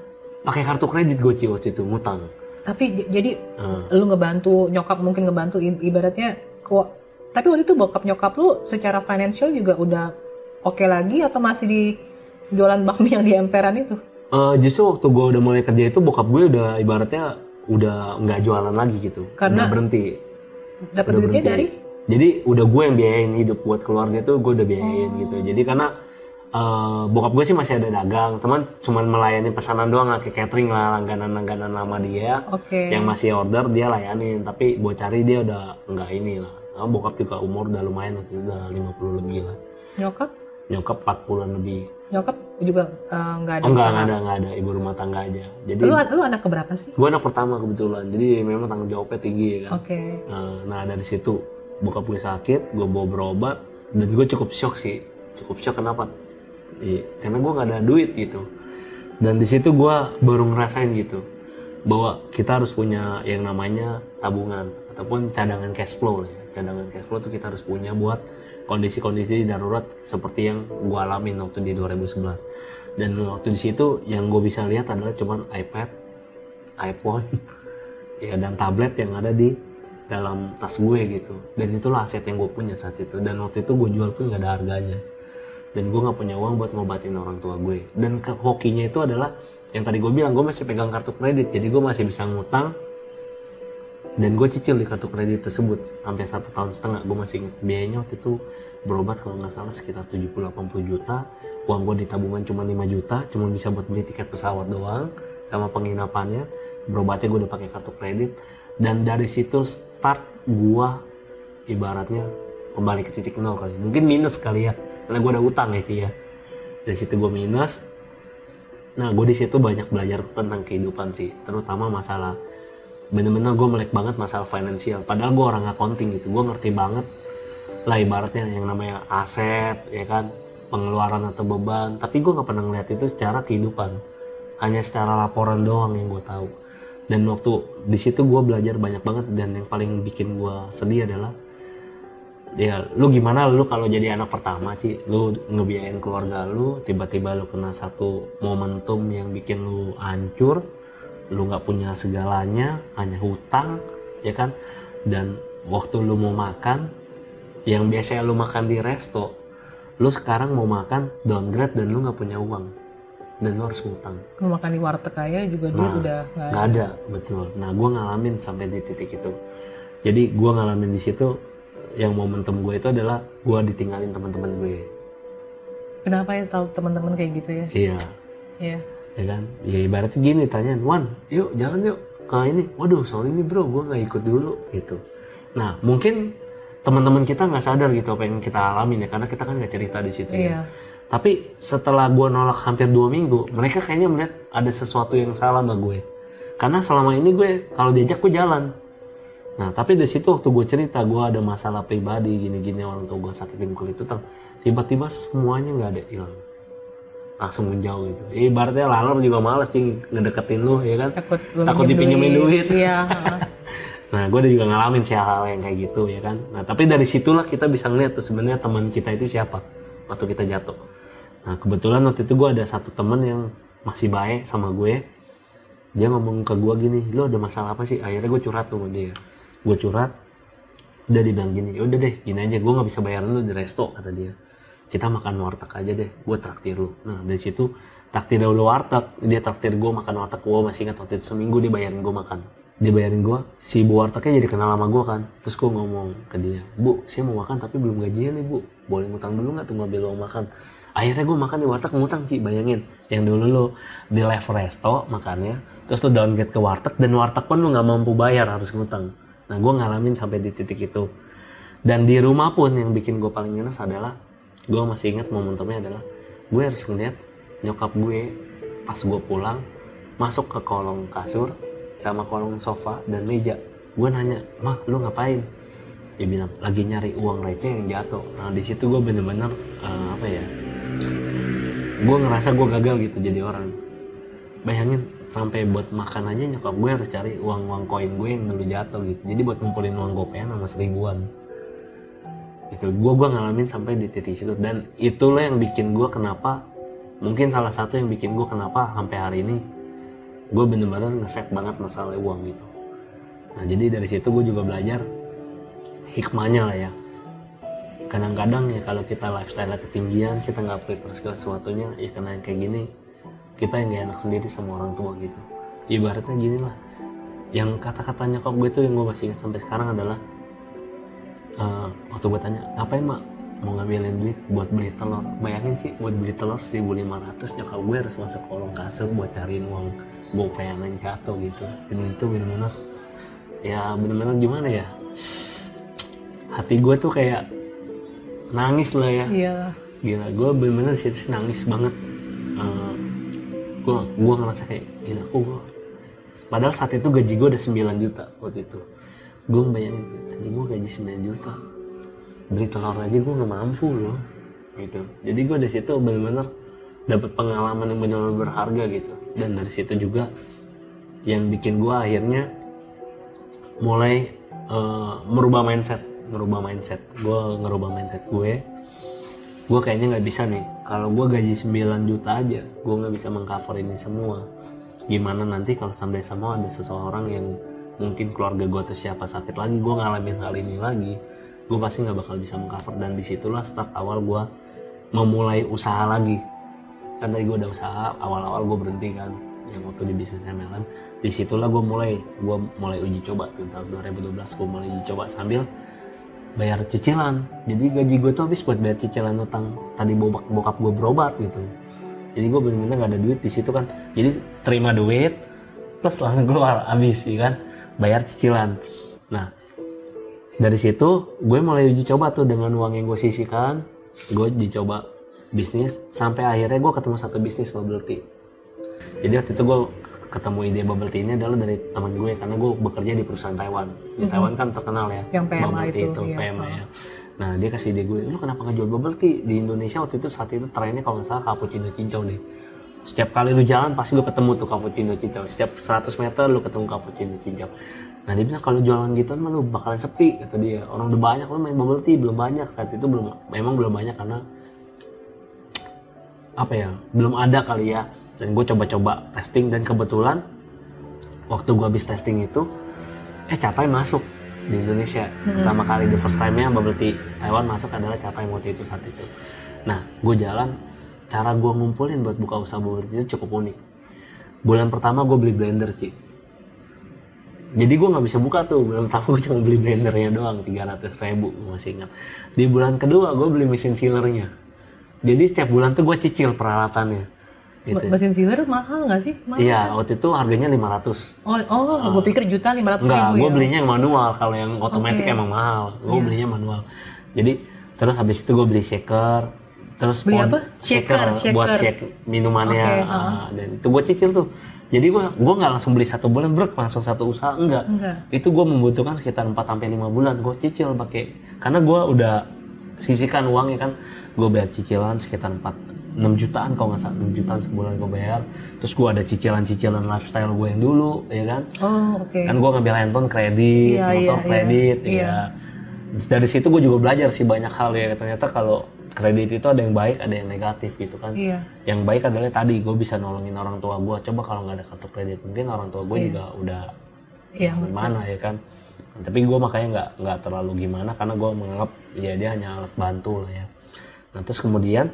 Pakai kartu kredit gue sih waktu itu ngutang. Tapi j- jadi uh. lu ngebantu nyokap mungkin ngebantu ibaratnya. Ku- tapi waktu itu bokap nyokap lu secara financial juga udah oke okay lagi atau masih di jualan bakmi yang di emperan itu? Uh, justru waktu gue udah mulai kerja itu bokap gue udah ibaratnya udah nggak jualan lagi gitu. Karena udah berhenti. Dapat duitnya dari? Jadi udah gue yang biayain hidup buat keluarga itu gue udah biayain oh. gitu. Jadi karena uh, bokap gue sih masih ada dagang, teman cuman melayani pesanan doang kayak catering lah, langganan-langganan lama dia. Okay. Yang masih order dia layanin, tapi buat cari dia udah enggak ini lah. Nah, bokap juga umur udah lumayan waktu itu udah lima puluh lebih lah. Nyokap? Nyokap empat puluhan lebih. Nyokap juga uh, enggak ada. Oh, enggak, enggak ada, enggak ada, ibu rumah tangga aja. Jadi lu, lu anak keberapa sih? Gue anak pertama kebetulan. Jadi memang tanggung jawabnya tinggi kan. Oke. Okay. Nah, dari situ bokap gue sakit, gue bawa berobat dan gue cukup shock sih. Cukup shock kenapa? Iya, karena gue enggak ada duit gitu. Dan di situ gue baru ngerasain gitu bahwa kita harus punya yang namanya tabungan ataupun cadangan cash flow lah ya. Cadangan cash flow itu kita harus punya buat kondisi-kondisi darurat seperti yang gue alamin waktu di dua ribu sebelas. Dan waktu di situ yang gue bisa lihat adalah cuman iPad, iPhone, ya dan tablet yang ada di dalam tas gue gitu. Dan itulah aset yang gue punya saat itu. Dan waktu itu gue jual pun gak ada harganya. Dan gue gak punya uang buat ngobatin orang tua gue. Dan hokinya itu adalah yang tadi gue bilang gue masih pegang kartu kredit. Jadi gue masih bisa ngutang. Dan gue cicil di kartu kredit tersebut sampai satu tahun setengah. Gue masih ingat biayanya waktu itu berobat kalau nggak salah sekitar tujuh puluh sampai delapan puluh juta. Uang gue di tabungan cuma lima juta, cuma bisa buat beli tiket pesawat doang sama penginapannya. Berobatnya gue udah pakai kartu kredit. Dan dari situ start gue ibaratnya kembali ke titik nol kali, mungkin minus kali ya, karena gue ada utang ya cuy ya. Dari situ gue minus. Nah gue di situ banyak belajar tentang kehidupan sih, terutama masalah, bener-bener gue melek banget masalah finansial. Padahal gue orang accounting gitu, gue ngerti banget lah ibaratnya yang namanya aset ya kan, pengeluaran atau beban. Tapi gue nggak pernah ngeliat itu secara kehidupan, hanya secara laporan doang yang gue tahu. Dan waktu di situ gue belajar banyak banget, dan yang paling bikin gue sedih adalah ya lu gimana lu kalau jadi anak pertama sih, lu ngebiayain keluarga lu, tiba-tiba lu kena satu momentum yang bikin lu hancur, lu nggak punya segalanya, hanya hutang ya kan. Dan waktu lu mau makan yang biasanya lu makan di resto, lu sekarang mau makan downgrade dan lu nggak punya uang dan lu harus ngutang. Lu makan di warteg aja juga duit nah, udah nggak ada. ada betul. Nah gue ngalamin sampai di titik itu, jadi gue ngalamin di situ. Yang momentum gue itu adalah gue ditinggalin teman-teman gue. Kenapa ya selalu teman-teman kayak gitu ya? Iya. Iya. Ya kan? Ya ibaratnya gini tanyain, Wan, yuk jangan yuk ke ini. Waduh, sorry nih bro, gue nggak ikut dulu gitu. Nah mungkin teman-teman kita nggak sadar gitu apa yang kita alamin ya, karena kita kan nggak cerita di situ iya. ya. Tapi setelah gue nolak hampir dua minggu, mereka kayaknya melihat ada sesuatu yang salah sama gue. Karena selama ini gue kalau diajak gue jalan. Nah tapi di situ waktu gue cerita gue ada masalah pribadi gini-gini, orang tua gue sakitin kulit utang, tiba-tiba semuanya nggak ada, hilang, langsung menjauh gitu. Ibaratnya lalor juga males sih ngedeketin lu ya kan, takut, takut dipinjemin duit. Iya. Nah gue juga ngalamin sih hal-hal yang kayak gitu ya kan. Nah tapi dari situlah kita bisa ngeliat tuh sebenarnya teman kita itu siapa waktu kita jatuh. Nah kebetulan waktu itu gue ada satu teman yang masih baik sama gue, dia ngomong ke gue gini, lu ada masalah apa sih? Akhirnya gue curhat tuh sama dia. Gue curhat, udah dibilang gini, udah deh gini aja, gue gak bisa bayarin lu di resto, kata dia, kita makan warteg aja deh, gue traktir lu. Nah dari situ traktir dulu warteg, dia traktir gue makan warteg. Gue masih ingat waktu itu seminggu dia bayarin gue makan, dia bayarin gue, si ibu wartegnya jadi kenal sama gue kan. Terus gue ngomong ke dia, bu saya mau makan tapi belum gajian nih bu, boleh ngutang dulu gak tuh ngambil uang makan? Akhirnya gue makan di warteg ngutang Ki, bayangin yang dulu lu di live resto makannya, terus lu downgrade ke warteg dan warteg pun lu gak mampu bayar, harus ngutang. Nah gue ngalamin sampai di titik itu. Dan di rumah pun yang bikin gue paling ngenes adalah, gue masih ingat momentumnya adalah, gue harus ngeliat nyokap gue pas gue pulang masuk ke kolong kasur sama kolong sofa dan meja. Gue nanya, mah lu ngapain? Dia bilang, lagi nyari uang receh yang jatuh. Nah disitu gue bener-bener uh, apa ya, gue ngerasa gue gagal gitu jadi orang. Bayangin sampai buat makan aja nyokap gue harus cari uang-uang koin gue yang dulu jatuh gitu. Jadi buat ngumpulin uang gopean sama seribuan. Itu gue gue ngalamin sampai di titik situ, dan itulah yang bikin gue kenapa, mungkin salah satu yang bikin gue kenapa sampai hari ini gue bener-bener ngesek banget masalah uang gitu. Nah jadi dari situ gue juga belajar hikmahnya lah ya. Kadang-kadang ya kalau kita lifestyle ketinggian, kita nggak prepare segala sesuatunya, ya kena kayak gini. Kita yang gak enak sendiri sama orang tua gitu. Ibaratnya gini lah, yang kata-kata nyokap gue itu yang gue masih ingat sampai sekarang adalah, uh, waktu gue tanya, ngapain mak mau ngambilin duit buat beli telur? Bayangin sih buat beli telur seribu lima ratus, nyokap gue harus masuk kolong kasur buat cariin uang gopean yang jatuh gitu. Dan itu bener-bener, ya bener-bener gimana ya, hati gue tuh kayak nangis lah ya. Iya. Gila, gue bener-bener sih nangis banget. uh, Gue gue ngerasa kayak gila, aku gue padahal saat itu gaji gue udah sembilan juta waktu itu. Gue bayangin anjing gue gaji sembilan juta, beli telur aja gue nggak mampu loh gitu. Jadi gue dari situ benar-benar dapat pengalaman yang benar-benar berharga gitu. Dan dari situ juga yang bikin gue akhirnya mulai uh, merubah mindset, merubah mindset. Gue ngerubah mindset gue. Gue kayaknya nggak bisa nih, kalau gue gaji sembilan juta aja, gue nggak bisa mengcover ini semua. Gimana nanti kalau sampai sama ada seseorang yang mungkin keluarga gue atau siapa sakit lagi, gue ngalamin hal ini lagi, gue pasti nggak bakal bisa mengcover. Dan disitulah start awal gue memulai usaha lagi. Kan tadi gue ada usaha, awal-awal gue berhenti kan, yang waktu di bisnis M L M. Disitulah gue mulai, gue mulai uji coba tuh tahun dua ribu dua belas, gue mulai uji coba sambil bayar cicilan. Jadi gaji gue tuh habis buat bayar cicilan utang tadi bokap bokap gue berobat gitu. Jadi gue bener-bener gak ada duit di situ kan. Jadi terima duit plus langsung keluar habis ya kan, bayar cicilan. Nah Dari situ gue mulai uji coba tuh dengan uang yang gue sisihkan, gue dicoba bisnis sampai akhirnya gue ketemu satu bisnis bubble tea. Jadi waktu itu gue ketemu ide bubble tea ini adalah dari teman gue, karena gue bekerja di perusahaan Taiwan. Di mm-hmm. Taiwan kan terkenal ya yang P M A bubble tea itu, itu iya, P M A ya. Nah dia kasih ide gue, lu kenapa ngejual bubble tea di Indonesia waktu itu? Saat itu trennya kalau nggak salah cappuccino cincau deh. Setiap kali lu jalan pasti lu ketemu tuh cappuccino cincau. Setiap seratus meter lu ketemu cappuccino cincau. Nah dia bilang kalau jualan gitu mah lu bakalan sepi, kata dia. Orang udah banyak, lu main bubble tea belum banyak. Saat itu belum, memang belum banyak karena apa ya, belum ada kali ya. Dan gue coba-coba testing dan kebetulan waktu gue habis testing itu eh Chatime masuk di Indonesia. Hmm. Pertama kali the first time-nya bubble tea Taiwan masuk adalah Chatime waktu itu saat itu. Nah gue jalan, cara gue ngumpulin buat buka usaha bubble tea itu cukup unik. Bulan pertama gue beli blender, Ci. Jadi gue gak bisa buka tuh, bulan pertama gue cuma beli blendernya doang, tiga ratus ribu, masih ingat. Di bulan kedua gue beli mesin sealernya. Jadi setiap bulan tuh gue cicil peralatannya. Gitu. Mesin sealer mahal gak sih? Mahal. Iya, waktu itu harganya lima ratus. Oh, oh uh, gue pikir juta lima ratus ribu ya? Gue belinya yang manual, kalau yang otomatis okay. Emang mahal. Gue yeah. belinya manual. Jadi terus habis itu gue beli shaker. Terus beli apa? Shaker, shaker buat shake minumannya, okay, uh. Uh, dan itu gue cicil tuh. Jadi gue gue nggak langsung beli satu bulan brek langsung satu usaha, enggak. enggak. Itu gue membutuhkan sekitar empat sampai lima bulan gue cicil pakai, karena gue udah sisihkan uangnya kan. Gue bayar cicilan sekitar empat enam jutaan kalau nggak salah, enam jutaan sebulan gue bayar. Terus gue ada cicilan-cicilan lifestyle gue yang dulu, ya kan. Oh, oke. Okay. Kan gue ngambil handphone kredit, yeah, motor yeah, kredit, yeah. ya. Yeah. Dari situ gue juga belajar sih banyak hal ya, ternyata kalau kredit itu ada yang baik, ada yang negatif gitu kan. Iya. Yang baik adalah tadi gue bisa nolongin orang tua gue. Coba kalau nggak ada kartu kredit, mungkin orang tua gue iya. juga udah iya, gimana betul. ya kan. Tapi gue makanya nggak nggak terlalu gimana karena gue menganggap ya dia hanya alat bantu lah ya. Nah terus kemudian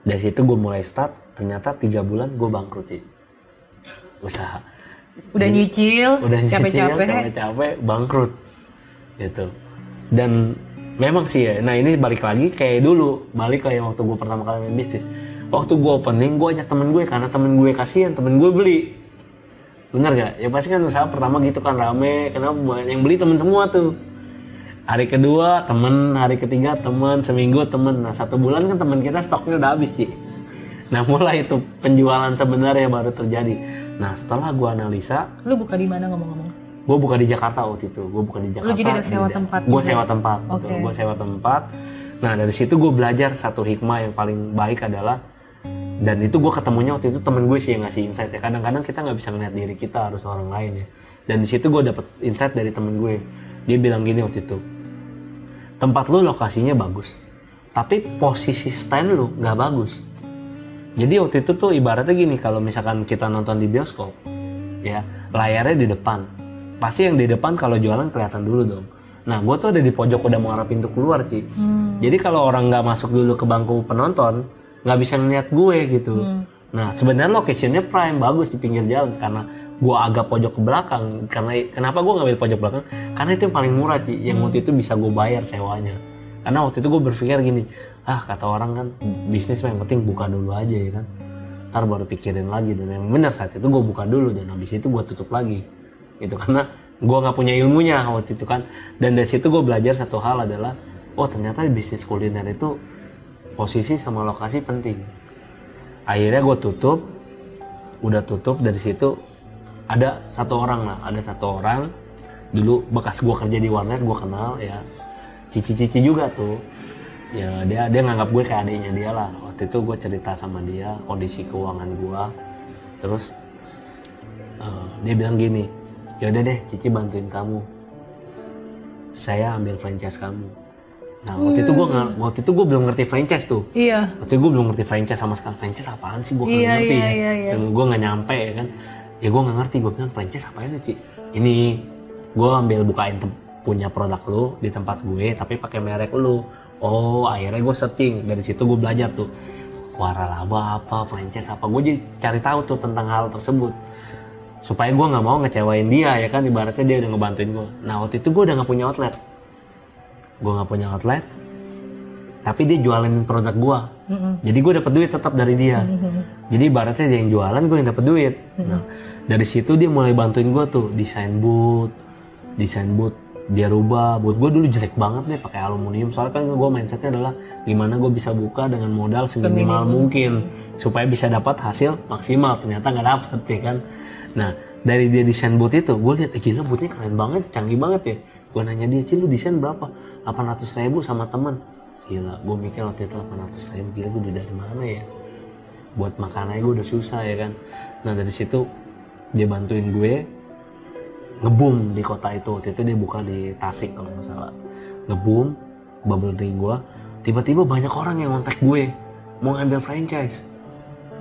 dari situ gue mulai start. Ternyata tiga bulan gue bangkrut sih usaha. Udah nyicil, capek-capek, capek-capek, bangkrut gitu. Dan memang sih ya, nah ini balik lagi kayak dulu, balik kayak waktu gue pertama kali main bisnis. Waktu gue opening, gue ajak temen gue, karena temen gue kasihan, temen gue beli. Bener gak? Ya pasti kan usaha pertama gitu kan rame, karena yang beli temen semua tuh. Hari kedua temen, hari ketiga temen, seminggu temen. Nah satu bulan kan temen kita stoknya udah habis, Ci. Nah mulai itu penjualan sebenarnya baru terjadi. Nah setelah gue analisa. Lu buka di mana ngomong-ngomong? Gue buka di Jakarta waktu itu, gue buka di Jakarta. Lu jadi ada sewa tempat? Gue sewa tempat, betul. Okay. Gue sewa tempat. Nah dari situ gue belajar satu hikmah yang paling baik adalah, dan itu gue ketemunya waktu itu temen gue sih yang ngasih insight ya. Kadang-kadang kita nggak bisa ngeliat diri kita, harus orang lain ya. Dan di situ gue dapet insight dari temen gue. Dia bilang gini waktu itu, tempat lu lokasinya bagus, tapi posisi stand lu nggak bagus. Jadi waktu itu tuh ibaratnya gini, kalau misalkan kita nonton di bioskop, ya layarnya di depan. Pasti yang di depan kalau jualan kelihatan dulu dong. Nah, gue tuh ada di pojok udah mau arah pintu keluar, Ci. Hmm. Jadi kalau orang nggak masuk dulu ke bangku penonton, nggak bisa ngeliat gue gitu. Hmm. Nah, sebenarnya location-nya prime, bagus di pinggir jalan. Karena gue agak pojok ke belakang. Karena kenapa gue ngambil pojok belakang? Karena itu yang paling murah, Ci. Yang waktu itu bisa gue bayar sewanya. Karena waktu itu gue berpikir gini, ah kata orang kan bisnis yang penting buka dulu aja ya kan. Ntar baru pikirin lagi. Dan memang benar saat itu gue buka dulu dan habis itu gue tutup lagi. Gitu, karena gue gak punya ilmunya waktu itu kan. Dan dari situ gue belajar satu hal adalah, oh ternyata bisnis kuliner itu posisi sama lokasi penting. Akhirnya gue tutup, udah tutup. Dari situ ada satu orang lah, ada satu orang dulu bekas gue kerja di warnet, gue kenal ya, cici-cici juga tuh ya. Dia dia nganggap gue kayak adiknya dia lah. Waktu itu gue cerita sama dia kondisi keuangan gue. Terus uh, dia bilang gini, yaudah deh Cici bantuin kamu, saya ambil franchise kamu. Nah waktu hmm. itu gue waktu itu gue belum ngerti franchise tuh. Iya. Waktu itu gue belum ngerti franchise sama sekali. Franchise apaan sih, gue nggak iya, ngerti iya, ya. Iya, iya. Gue nggak nyampe ya kan. Ya gue nggak ngerti, gue bilang franchise apaan sih Ci. Ini gue ambil bukain tem- punya produk lu di tempat gue tapi pakai merek lu. Oh akhirnya gue searching, dari situ gue belajar tuh waralaba apa, franchise apa. Gue jadi cari tahu tuh tentang hal tersebut. Supaya gue gak mau ngecewain dia ya kan, ibaratnya dia udah ngebantuin gue. Nah waktu itu gue udah gak punya outlet. Gue gak punya outlet, tapi dia jualin produk gue. Mm-hmm. Jadi gue dapet duit tetap dari dia. Mm-hmm. Jadi ibaratnya dia yang jualan, gue yang dapet duit. Mm-hmm. Nah dari situ dia mulai bantuin gue tuh, desain booth. Desain booth dia rubah. Buat gue dulu jelek banget deh pakai aluminium, soalnya kan gue mindsetnya adalah gimana gue bisa buka dengan modal seminimal mungkin supaya bisa dapat hasil maksimal, ternyata nggak dapat ya kan. Nah dari dia desain boot itu gue lihat eh, gila bootnya keren banget, canggih banget ya. Gue nanya dia, Cil lu desain berapa? delapan ratus ribu sama teman. Gila gue mikir waktu itu delapan ratus ribu, gila gue dari mana ya, buat makanannya gue udah susah ya kan. Nah dari situ dia bantuin gue nge-boom di kota itu. Waktu itu dia buka di Tasik kalau nggak salah, nge-boom bubble drink gue. Tiba-tiba banyak orang yang kontak gue mau ngambil franchise.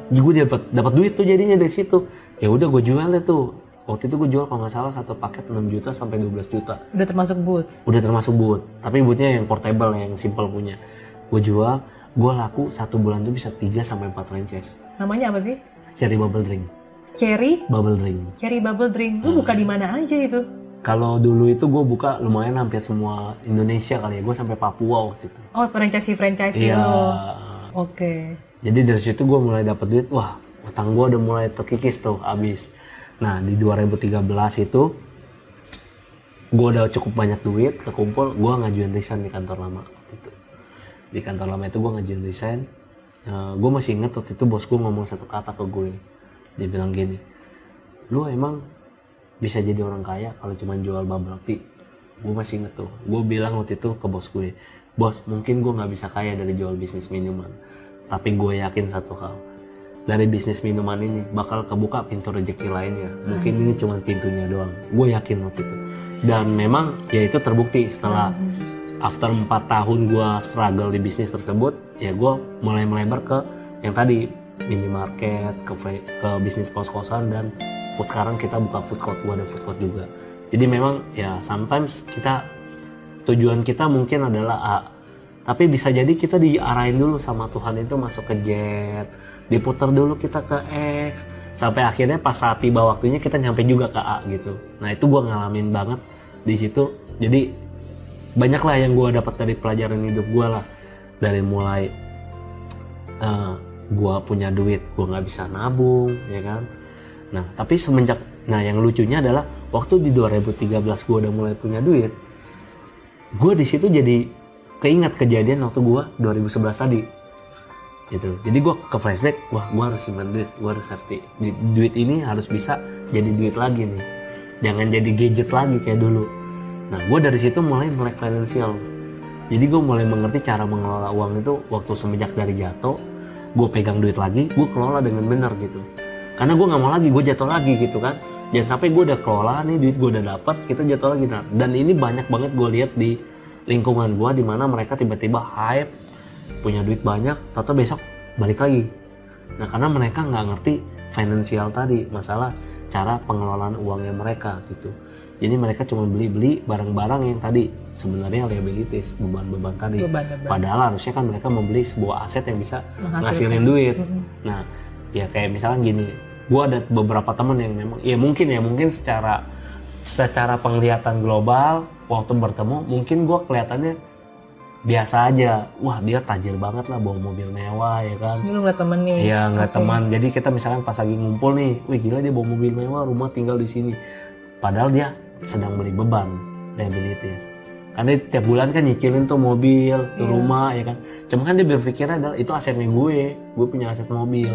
Jadi gue dapat dapat duit tuh jadinya dari situ. Ya udah gue jual deh tuh. Waktu itu gue jual kalau nggak salah satu paket enam juta sampai dua belas juta. Udah termasuk boot? Udah termasuk boot. Tapi bootnya yang portable, yang simple punya. Gue jual, gue laku satu bulan tuh bisa tiga sampai empat franchise. Namanya apa sih? Cherry bubble drink. Cherry bubble drink. Cherry bubble drink. Lu hmm. buka di mana aja itu? Kalau dulu itu gue buka lumayan hampir semua Indonesia kali ya. Gue sampai Papua waktu itu. Oh, franchise-franchise ya. Lo. Oke. Okay. Jadi dari situ gue mulai dapat duit. Wah, utang gue udah mulai terkikis tuh habis. Nah, di dua ribu tiga belas itu gue udah cukup banyak duit kekumpul. Gue ngajuin resign di kantor lama waktu itu. Di kantor lama itu gue ngajuin resign. Uh, gue masih inget waktu itu bos gue ngomong satu kata ke gue. Dia bilang gini, lu emang bisa jadi orang kaya kalau cuma jual bubble tea? Gue masih inget tuh, gue bilang waktu itu ke bos gue, bos mungkin gue gak bisa kaya dari jual bisnis minuman, tapi gue yakin satu hal, dari bisnis minuman ini bakal kebuka pintu rezeki lainnya, mungkin ini cuma pintunya doang, gue yakin waktu itu. Dan memang ya itu terbukti setelah after empat tahun gue struggle di bisnis tersebut, ya gue mulai melebar ke yang tadi, minimarket, ke, ke bisnis kos-kosan, dan food. Sekarang kita buka food court, gua ada food court juga. Jadi memang ya sometimes kita, tujuan kita mungkin adalah A, tapi bisa jadi kita diarahin dulu sama Tuhan itu masuk ke Z, diputar dulu kita ke X, sampai akhirnya pas saat tiba waktunya kita nyampe juga ke A gitu. Nah itu gua ngalamin banget di situ. Jadi banyaklah yang gua dapat dari pelajaran hidup gua lah, dari mulai uh, gue punya duit, gue nggak bisa nabung, ya kan. Nah, tapi semenjak, nah yang lucunya adalah waktu di dua ribu tiga belas gue udah mulai punya duit, gue di situ jadi keinget kejadian waktu gue dua ribu sebelas tadi, gitu. Jadi gue ke flashback, wah gue harus simpan duit, gue harus safety, duit ini harus bisa jadi duit lagi nih, jangan jadi gadget lagi kayak dulu. Nah, gue dari situ mulai melek finansial, jadi gue mulai mengerti cara mengelola uang itu waktu semenjak dari jatuh. Gue pegang duit lagi, gue kelola dengan benar gitu. Karena gue nggak mau lagi, gue jatuh lagi gitu kan. Jangan sampai gue udah kelola nih, duit gue udah dapat, kita jatuh lagi. Nah, dan ini banyak banget gue lihat di lingkungan gue, di mana mereka tiba-tiba hype, punya duit banyak, atau besok balik lagi. Nah, karena mereka nggak ngerti finansial tadi, masalah cara pengelolaan uangnya mereka gitu. Jadi mereka cuma beli-beli barang-barang yang tadi sebenarnya liabilities, beban-beban tadi. Beban-beban. Padahal harusnya kan mereka membeli sebuah aset yang bisa menghasilkan duit. Mm-hmm. Nah, ya kayak misalkan gini, gue ada beberapa teman yang memang, ya mungkin ya mungkin secara secara penglihatan global waktu bertemu, mungkin gue kelihatannya biasa aja. Wah dia tajir banget lah, bawa mobil mewah ya kan. Lu nggak temen nih? Iya nggak okay. teman. Jadi kita misalkan pas lagi ngumpul nih, wih gila dia bawa mobil mewah, rumah tinggal di sini. Padahal dia sedang beli beban, liabilities. Karena tiap bulan kan nyicilin tuh mobil, tuh yeah. rumah, ya kan. Cuma kan dia berpikirnya adalah itu asetnya gue, gue punya aset mobil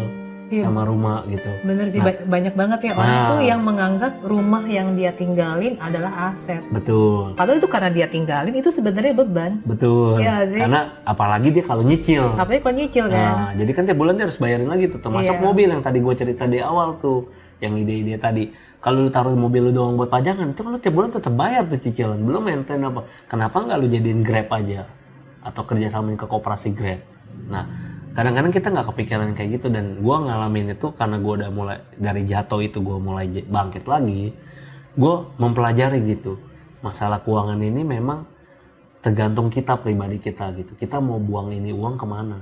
yeah. sama rumah gitu. Bener sih, nah, banyak banget ya orang nah, tuh yang menganggap rumah yang dia tinggalin adalah aset. Betul. Padahal itu karena dia tinggalin itu sebenarnya beban. Betul. Iya sih. Karena apalagi dia kalau nyicil. Apalagi kalau nyicil kan. Nah, jadi kan tiap bulan dia harus bayarin lagi tuh, termasuk yeah. mobil yang tadi gue cerita di awal tuh. Yang ide-ide tadi, kalau lu taruh mobil lu doang buat pajangan, itu kan lu tiap bulan tetap bayar tuh cicilan, belum maintain apa. Kenapa nggak lu jadiin Grab aja? Atau kerjasamain ke koperasi Grab? Nah, kadang-kadang kita nggak kepikiran kayak gitu, dan gue ngalamin itu karena gue udah mulai, dari jatuh itu gue mulai bangkit lagi, gue mempelajari gitu. Masalah keuangan ini memang tergantung kita, pribadi kita gitu. Kita mau buang ini uang kemana?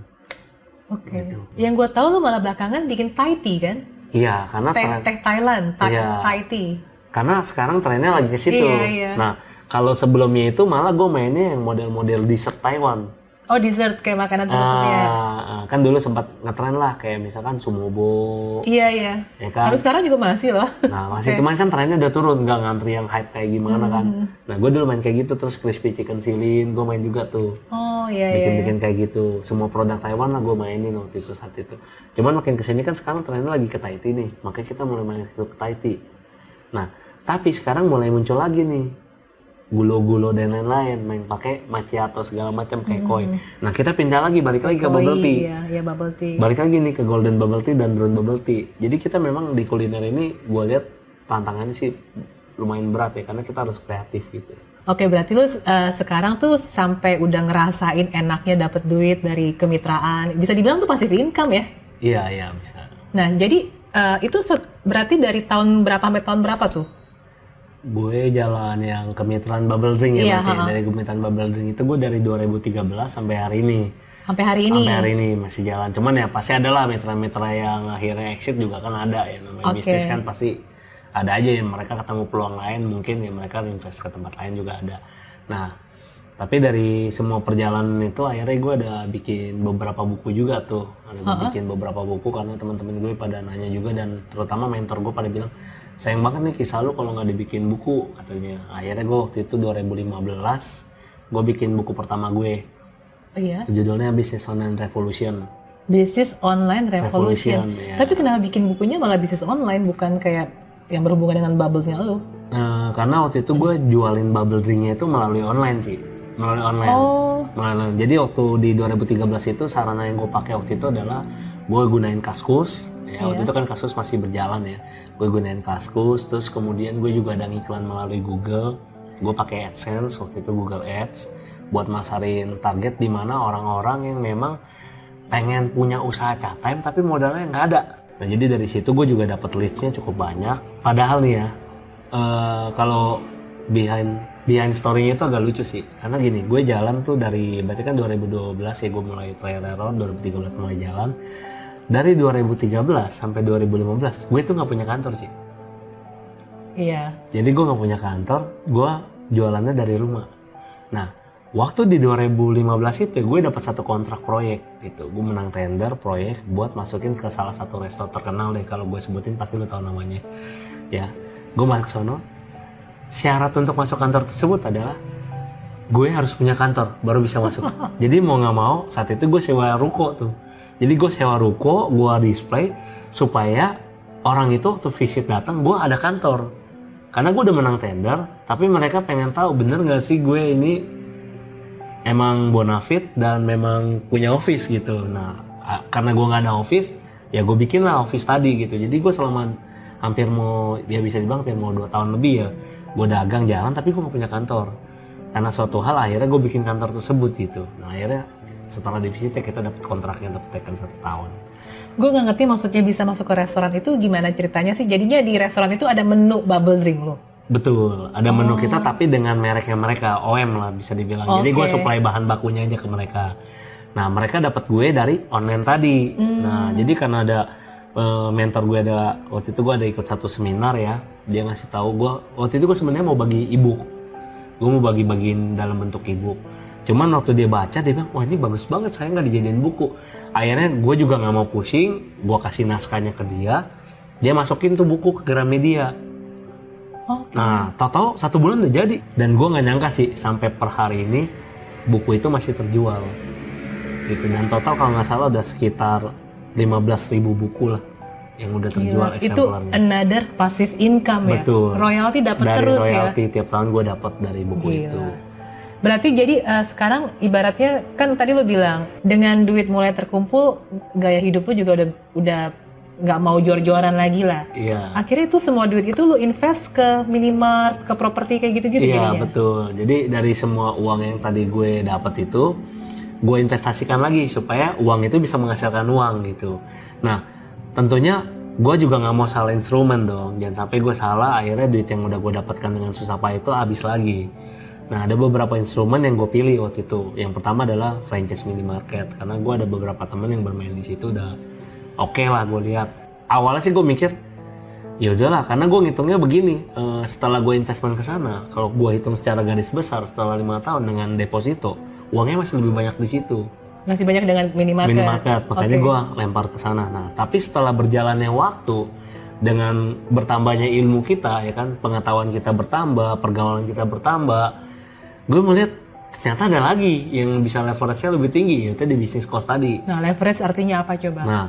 Oke. Okay. Gitu. Yang gue tahu lu malah belakangan bikin Thai tea kan? Iya, karena teh, teh Thailand, Thai, iya, Thai tea. Karena sekarang trennya lagi ke situ. Iya, iya. Nah, kalau sebelumnya itu malah gue mainnya yang model-model dessert Taiwan. Oh, dessert kayak makanan penutupnya. Ah, kan dulu sempat ngetren lah kayak misalkan sumobo. Iya, iya. Ya kan? Tapi sekarang juga masih loh. Nah, masih okay. Cuman kan trennya udah turun, nggak ngantri yang hype kayak gimana hmm. kan. Nah, gue dulu main kayak gitu, terus crispy chicken silin, gue main juga tuh. Oh, iya, iya. Bikin-bikin kayak gitu. Semua produk Taiwan lah gue mainin waktu itu saat itu. Cuman makin kesini kan sekarang trennya lagi ke Thai tea nih. Makanya kita mulai main ke Thai tea. Nah, tapi sekarang mulai muncul lagi nih. Gulo-gulo dan lain-lain, main pakai macchiato segala macam kayak hmm. koi. Nah, kita pindah lagi, balik lagi ke, ke bubble tea. Iya, iya, bubble tea. Balik lagi nih ke golden bubble tea dan brown bubble tea. Jadi kita memang di kuliner ini gue lihat tantangannya sih lumayan berat ya, karena kita harus kreatif gitu. Oke, berarti lu uh, sekarang tuh sampai udah ngerasain enaknya dapat duit dari kemitraan. Bisa dibilang tuh passive income ya? Iya, iya, bisa. Nah, jadi uh, itu berarti dari tahun berapa sampai tahun berapa tuh? Gue jalan yang kemitraan bubble drink ya, iya, berarti ha. Dari kemitraan bubble drink itu gue dari dua ribu tiga belas sampai hari ini. Sampai hari ini? Sampai hari ini masih jalan. Cuman ya pasti ada lah mitra-mitra yang akhirnya exit juga kan ada ya. Namanya okay. Bisnis kan pasti ada aja ya, mereka ketemu peluang lain mungkin ya, mereka invest ke tempat lain juga ada. Nah, tapi dari semua perjalanan itu akhirnya gue ada bikin beberapa buku juga tuh. Ada gue bikin beberapa buku karena teman-teman gue pada nanya juga, dan terutama mentor gue pada bilang, sayang banget nih kisah lu kalau nggak dibikin buku katanya. Akhirnya gue waktu itu dua ribu lima belas gue bikin buku pertama gue. Oh, iya? Judulnya Business Online Revolution. Business Online Revolution. Revolution ya. Tapi kenapa bikin bukunya malah bisnis online, bukan kayak yang berhubungan dengan bubblesnya lu? Nah, karena waktu itu gue jualin bubble drinknya itu melalui online sih, melalui online. Oh. Melalui. Jadi waktu di dua ribu tiga belas itu sarana yang gue pakai waktu itu adalah gue gunain Kaskus. Ya, waktu yeah. itu kan Kaskus masih berjalan ya, gue gunain Kaskus, terus kemudian gue juga ada iklan melalui Google, gue pakai AdSense waktu itu, Google Ads, buat masarin target di mana orang-orang yang memang pengen punya usaha Chatime tapi modalnya nggak ada. Nah, jadi dari situ gue juga dapat leadsnya cukup banyak. Padahal nih ya, uh, kalau behind behind story-nya itu agak lucu sih, karena gini, gue jalan tuh dari berarti kan dua ribu dua belas ya gue mulai trial error, dua ribu tiga belas mulai jalan. Dari dua ribu tiga belas sampai dua ribu lima belas, gue tuh nggak punya kantor sih. Iya. Jadi gue nggak punya kantor, gue jualannya dari rumah. Nah, waktu di dua ribu lima belas itu gue dapat satu kontrak proyek gitu. Gue menang tender proyek buat masukin ke salah satu resto terkenal deh. Kalau gue sebutin pasti lo tau namanya. Ya, gue masuk sono. Syarat untuk masuk kantor tersebut adalah gue harus punya kantor baru bisa masuk. Jadi mau nggak mau saat itu gue sewa ruko tuh. Jadi gue sewa ruko, gue display supaya orang itu waktu visit datang gue ada kantor. Karena gue udah menang tender, tapi mereka pengen tahu bener nggak sih gue ini emang bonafit dan memang punya office gitu. Nah, karena gue nggak ada office, ya gue bikin lah office tadi gitu. Jadi gue selama hampir mau, ya bisa dibilang hampir mau dua tahun lebih ya, gue dagang jalan tapi gue nggak punya kantor. Karena suatu hal akhirnya gue bikin kantor tersebut gitu. Nah, akhirnya setelah divisinya kita dapat kontraknya, dapat tekan satu tahun. Gue nggak ngerti maksudnya bisa masuk ke restoran itu gimana ceritanya sih? Jadinya di restoran itu ada menu bubble drink lo? Betul, ada oh. menu kita tapi dengan mereknya mereka, O M lah bisa dibilang. Okay. Jadi gue supply bahan bakunya aja ke mereka. Nah, mereka dapat gue dari online tadi. Hmm. Nah, jadi karena ada uh, mentor gue ada waktu itu gue ada ikut satu seminar ya, dia ngasih tahu gue waktu itu gue sebenarnya mau bagi e-book, gue mau bagi-bagiin dalam bentuk e-book. Cuman waktu dia baca, dia bilang, wah ini bagus banget, saya nggak dijadiin buku. Akhirnya gue juga nggak mau pusing, gue kasih naskahnya ke dia, dia masukin tuh buku ke Gramedia. Okay. Nah, tau-tau satu bulan udah jadi. Dan gue nggak nyangka sih, sampai per hari ini, buku itu masih terjual. Gitu. Dan total kalau nggak salah udah sekitar lima belas ribu buku lah yang udah terjual eksemplarnya. Itu another passive income. Betul. Ya? Royalty dapat terus royalty, ya? Dari royalty tiap tahun gue dapat dari buku. Gila. Itu. Berarti jadi uh, sekarang ibaratnya kan tadi lo bilang dengan duit mulai terkumpul gaya hidup lo juga udah udah nggak mau jor-joran lagi lah. Iya. Akhirnya itu semua duit itu lo invest ke minimart, ke properti kayak gitu-gitu. Iya jadinya. Betul. Jadi dari semua uang yang tadi gue dapat itu gue investasikan lagi supaya uang itu bisa menghasilkan uang gitu. Nah tentunya gue juga nggak mau salah instrumen dong. Jangan sampai gue salah akhirnya duit yang udah gue dapatkan dengan susah payah itu habis lagi. Nah, ada beberapa instrumen yang gue pilih waktu itu. Yang pertama adalah franchise minimarket. Karena gue ada beberapa teman yang bermain di situ udah oke okay lah gue lihat. Awalnya sih gue mikir, ya udahlah karena gue ngitungnya begini. Uh, setelah gue investment ke sana, kalau gue hitung secara garis besar setelah lima tahun dengan deposito, uangnya masih lebih banyak di situ. Masih banyak dengan minimarket. Minimarket, makanya okay. gue lempar ke sana. Nah, tapi setelah berjalannya waktu, dengan bertambahnya ilmu kita, ya kan, pengetahuan kita bertambah, pergaulan kita bertambah, gue melihat ternyata ada lagi yang bisa leverage-nya lebih tinggi, yaitu di bisnis kos tadi. Nah, leverage artinya apa coba? Nah,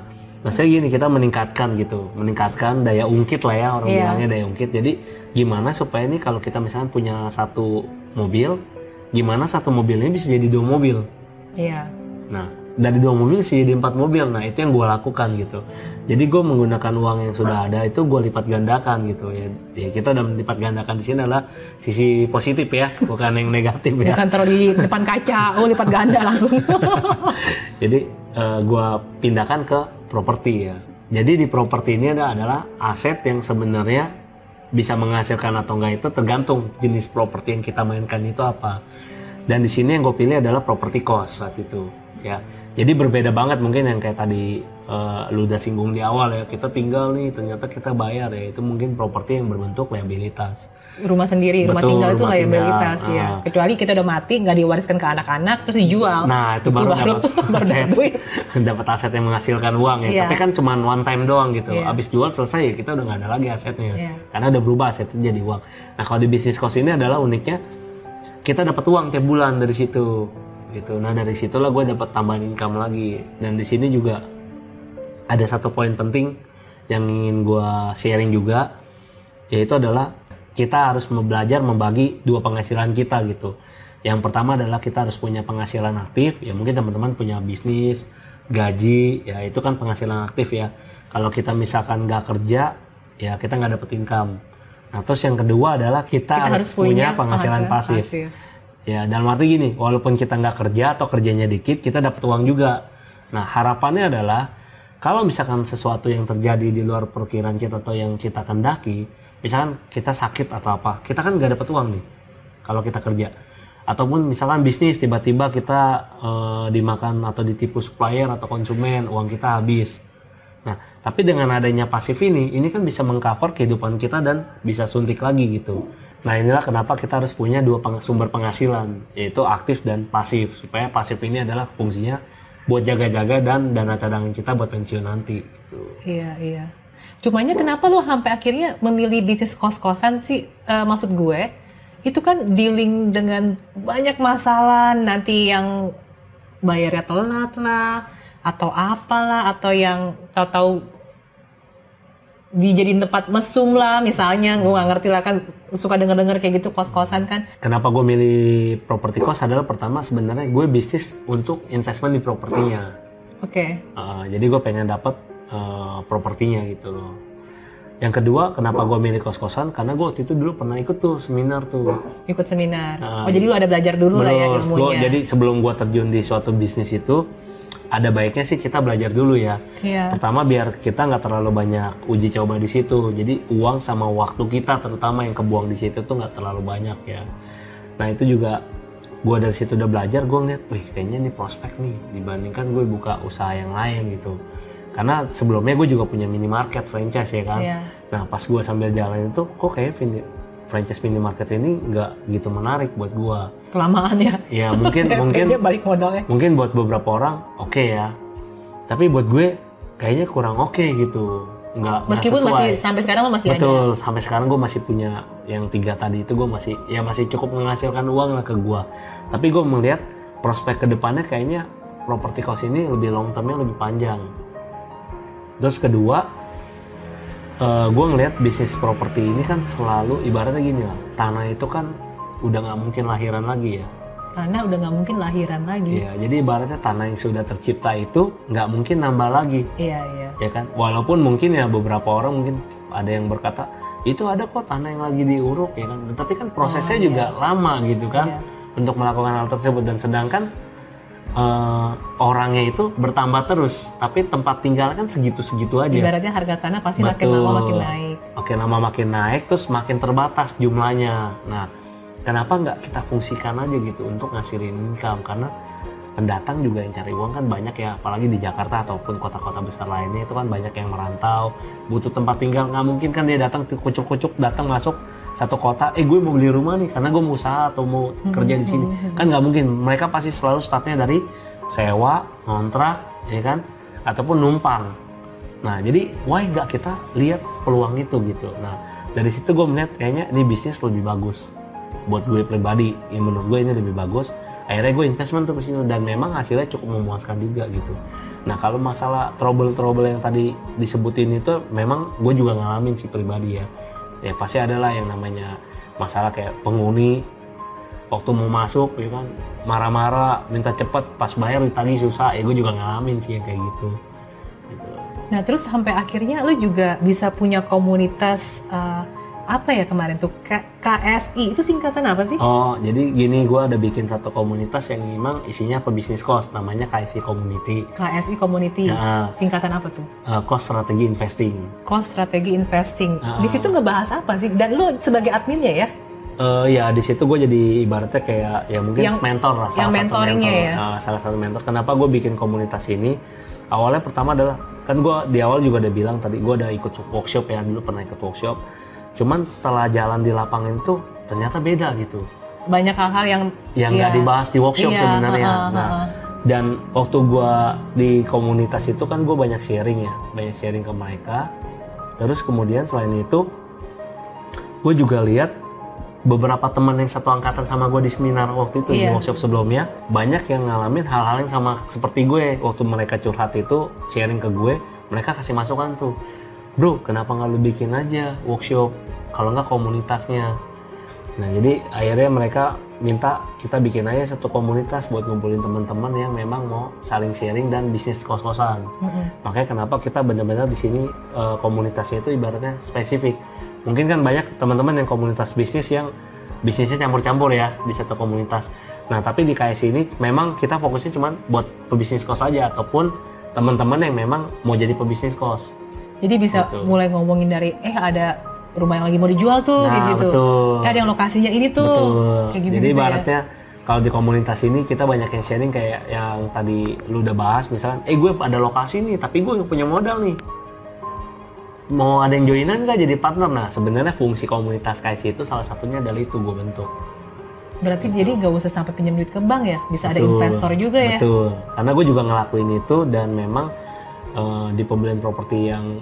maksudnya gini, kita meningkatkan gitu, meningkatkan daya ungkit lah ya, orang yeah. bilangnya daya ungkit. Jadi gimana supaya ini kalau kita misalnya punya satu mobil, gimana satu mobilnya bisa jadi dua mobil? Iya. Yeah. Nah, dari dua mobil sih jadi empat mobil. Nah, itu yang gue lakukan gitu. Jadi gue menggunakan uang yang sudah ada itu gue lipat gandakan gitu ya. Ya kita udah melipat gandakan di sini adalah sisi positif ya, bukan yang negatif ya. Bukan taruh di depan kaca, oh lipat ganda langsung. Jadi uh, gue pindahkan ke properti ya. Jadi di properti ini ada adalah aset yang sebenarnya bisa menghasilkan atau enggak itu tergantung jenis properti yang kita mainkan itu apa. Dan di sini yang gue pilih adalah properti kos saat itu ya. Jadi berbeda banget mungkin yang kayak tadi uh, lu udah singgung di awal ya, kita tinggal nih ternyata kita bayar ya, itu mungkin properti yang berbentuk liabilitas. Rumah sendiri, betul, rumah tinggal rumah itu liabilitas tinggal, ya. Uh, Kecuali kita udah mati, nggak diwariskan ke anak-anak, terus dijual. Nah, itu, itu baru, baru dapat aset, dapat aset yang menghasilkan uang ya. Yeah. Tapi kan cuma one time doang gitu. Yeah. Abis jual selesai ya, kita udah nggak ada lagi asetnya. Yeah. Karena udah berubah asetnya jadi uang. Nah, kalau di bisnis kos ini adalah uniknya, kita dapat uang tiap bulan dari situ. Gitu. Nah, dari situlah gue dapat tambahan income lagi. Dan di sini juga ada satu poin penting yang ingin gue sharing juga, yaitu adalah kita harus belajar membagi dua penghasilan kita gitu. Yang pertama adalah kita harus punya penghasilan aktif. Ya mungkin teman-teman punya bisnis, gaji, ya itu kan penghasilan aktif ya. Kalau kita misalkan nggak kerja, ya kita nggak dapet income. Nah terus yang kedua adalah kita, kita harus punya, punya penghasilan, penghasilan pasif. pasif. Ya dalam arti gini, walaupun kita nggak kerja atau kerjanya dikit, kita dapat uang juga. Nah harapannya adalah kalau misalkan sesuatu yang terjadi di luar perkiraan kita atau yang kita kendaki, misalkan kita sakit atau apa, kita kan nggak dapat uang nih kalau kita kerja. Ataupun misalkan bisnis tiba-tiba kita e, dimakan atau ditipu supplier atau konsumen, uang kita habis. Nah, tapi dengan adanya pasif ini, ini kan bisa mengcover kehidupan kita dan bisa suntik lagi gitu. Nah, inilah kenapa kita harus punya dua peng- sumber penghasilan, yaitu aktif dan pasif. Supaya pasif ini adalah fungsinya buat jaga-jaga dan dana cadangan kita buat pensiun nanti. Gitu. Iya, iya. Cumanya kenapa lo sampai akhirnya memilih bisnis kos-kosan sih? E, maksud gue, itu kan dealing dengan banyak masalah nanti yang bayarnya telat lah, atau apalah, atau yang tahu-tahu dijadiin tempat mesum lah misalnya. Gue nggak ngerti lah, kan suka dengar-dengar kayak gitu kos-kosan kan. Kenapa gue milih properti kos adalah pertama sebenarnya gue bisnis untuk investment di propertinya. Oke. Okay. Uh, jadi gue pengen dapat Uh, propertinya gitu loh. Yang kedua, kenapa gue milih kos-kosan? Karena gue waktu itu dulu pernah ikut tuh seminar tuh. Ikut seminar. Uh, oh jadi lu ada belajar dulu bener, lah ya ilmunya. Gua, jadi sebelum gue terjun di suatu bisnis itu, ada baiknya sih kita belajar dulu ya. Yeah. Pertama biar kita nggak terlalu banyak uji coba di situ. Jadi uang sama waktu kita terutama yang kebuang di situ tuh nggak terlalu banyak ya. Nah itu juga gue dari situ udah belajar. Gue ngeliat, wih kayaknya nih prospek nih dibandingkan gue buka usaha yang lain gitu. Karena sebelumnya gue juga punya minimarket franchise ya kan. Yeah. Nah pas gue sambil jalan itu, kok kayaknya franchise minimarket ini nggak gitu menarik buat gue. Kelamaan ya. Ya mungkin mungkin balik modalnya. Mungkin buat beberapa orang oke okay ya. Tapi buat gue kayaknya kurang oke okay gitu. Nggak. Meskipun gak masih sampai sekarang lo masih ada. Betul. Hanya. Sampai sekarang gue masih punya yang tiga tadi itu gue masih ya masih cukup menghasilkan uang lah ke gue. Tapi gue melihat prospek kedepannya kayaknya properti kos ini lebih long termnya lebih panjang. Terus kedua, uh, gue ngelihat bisnis properti ini kan selalu ibaratnya gini lah, tanah itu kan udah nggak mungkin lahiran lagi ya. Tanah udah nggak mungkin lahiran lagi. Iya, jadi ibaratnya tanah yang sudah tercipta itu nggak mungkin nambah lagi. Iya iya. Ya kan, walaupun mungkin ya beberapa orang mungkin ada yang berkata itu ada kok tanah yang lagi diuruk ya kan, tapi kan prosesnya oh, juga iya. lama gitu kan iya. untuk melakukan hal tersebut dan sedangkan Uh, orangnya itu bertambah terus, tapi tempat tinggal kan segitu-segitu aja. Ibaratnya harga tanah pasti Betul. makin lama makin naik. Makin lama makin naik, terus makin terbatas jumlahnya. Nah, kenapa nggak kita fungsikan aja gitu untuk ngasilin income? Karena pendatang juga yang cari uang kan banyak ya, apalagi di Jakarta ataupun kota-kota besar lainnya itu kan banyak yang merantau, butuh tempat tinggal. Nggak mungkin kan dia datang kucuk-kucuk datang masuk satu kota, eh gue mau beli rumah nih karena gue mau usaha atau mau kerja di sini, kan nggak mungkin. Mereka pasti selalu startnya dari sewa, ngontrak, ya kan, ataupun numpang. Nah jadi why nggak kita lihat peluang itu gitu. Nah dari situ gue melihat kayaknya ini bisnis lebih bagus buat gue pribadi, yang menurut gue ini lebih bagus. Akhirnya gue investment tuh ke situ dan memang hasilnya cukup memuaskan juga gitu. Nah kalau masalah trouble-trouble yang tadi disebutin itu memang gue juga ngalamin sih pribadi ya. Ya pasti adalah yang namanya masalah kayak penghuni waktu mau masuk ya kan marah-marah minta cepet, pas bayar ditagih susah, ya gue juga ngalamin sih yang kayak gitu. Gitu. Nah terus sampai akhirnya lo juga bisa punya komunitas uh, apa ya kemarin tuh K- KSI itu singkatan apa sih? Oh jadi gini, gue ada bikin satu komunitas yang memang isinya pebisnis kos, namanya K S I Community. K S I Community nah, singkatan apa tuh? Uh, Kos Strategi Investing. Kos Strategi Investing. Uh, di situ ngebahas apa sih? Dan lo sebagai adminnya ya? Uh, ya di situ gue jadi ibaratnya kayak ya mungkin yang, mentor lah, salah satu mentor. Ya? Uh, salah satu mentor. Kenapa gue bikin komunitas ini? Awalnya pertama adalah kan gue di awal juga udah bilang tadi gue udah ikut workshop ya, dulu pernah ikut workshop. Cuman setelah jalan di lapangan tuh ternyata beda gitu. Banyak hal-hal yang yang nggak iya, dibahas di workshop iya, sebenarnya. Uh, uh, nah, uh. Dan waktu gue di komunitas itu kan gue banyak sharing ya, banyak sharing ke mereka. Terus kemudian selain itu, gue juga lihat beberapa teman yang satu angkatan sama gue di seminar waktu itu, yeah. di workshop sebelumnya, banyak yang ngalamin hal-hal yang sama seperti gue. Waktu mereka curhat itu, sharing ke gue, mereka kasih masukan tuh, bro kenapa nggak lu bikin aja workshop, kalau nggak komunitasnya. Nah jadi akhirnya mereka minta kita bikin aja satu komunitas buat ngumpulin teman-teman yang memang mau saling sharing dan bisnis kos-kosan. Mm-hmm. Makanya kenapa kita benar-benar di sini uh, komunitasnya itu ibaratnya spesifik. Mungkin kan banyak teman-teman yang komunitas bisnis yang bisnisnya campur-campur ya di satu komunitas. Nah tapi di K S I ini memang kita fokusnya cuma buat pebisnis kos aja ataupun teman-teman yang memang mau jadi pebisnis kos. Jadi bisa betul. Mulai ngomongin dari eh ada rumah yang lagi mau dijual tuh nah, gitu. Betul. Eh ada yang lokasinya ini tuh. Betul. Kayak gitu. Jadi ibaratnya ya. Kalau di komunitas ini kita banyak yang sharing kayak yang tadi lu udah bahas, misalkan eh gue ada lokasi nih tapi gue nggak punya modal nih. Mau ada yang joinan nggak jadi partner? Nah sebenarnya fungsi komunitas K S I itu salah satunya adalah itu gue bentuk. Berarti betul. Jadi nggak usah sampai pinjam duit ke bank ya, bisa betul. Ada investor juga betul. Ya. Betul. Karena gue juga ngelakuin itu dan memang uh, di pembelian properti yang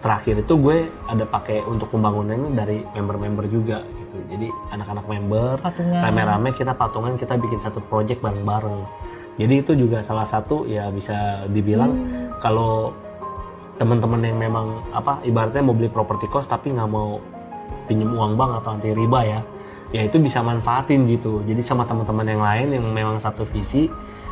terakhir itu gue ada pakai untuk pembangunannya dari member-member juga gitu. Jadi anak-anak member patungan. Rame-rame kita patungan, kita bikin satu project bareng-bareng. Jadi itu juga salah satu ya bisa dibilang hmm. kalau teman-teman yang memang apa ibaratnya mau beli properti kos tapi nggak mau pinjam uang bank atau anti riba ya, ya itu bisa manfaatin gitu. Jadi sama teman-teman yang lain yang memang satu visi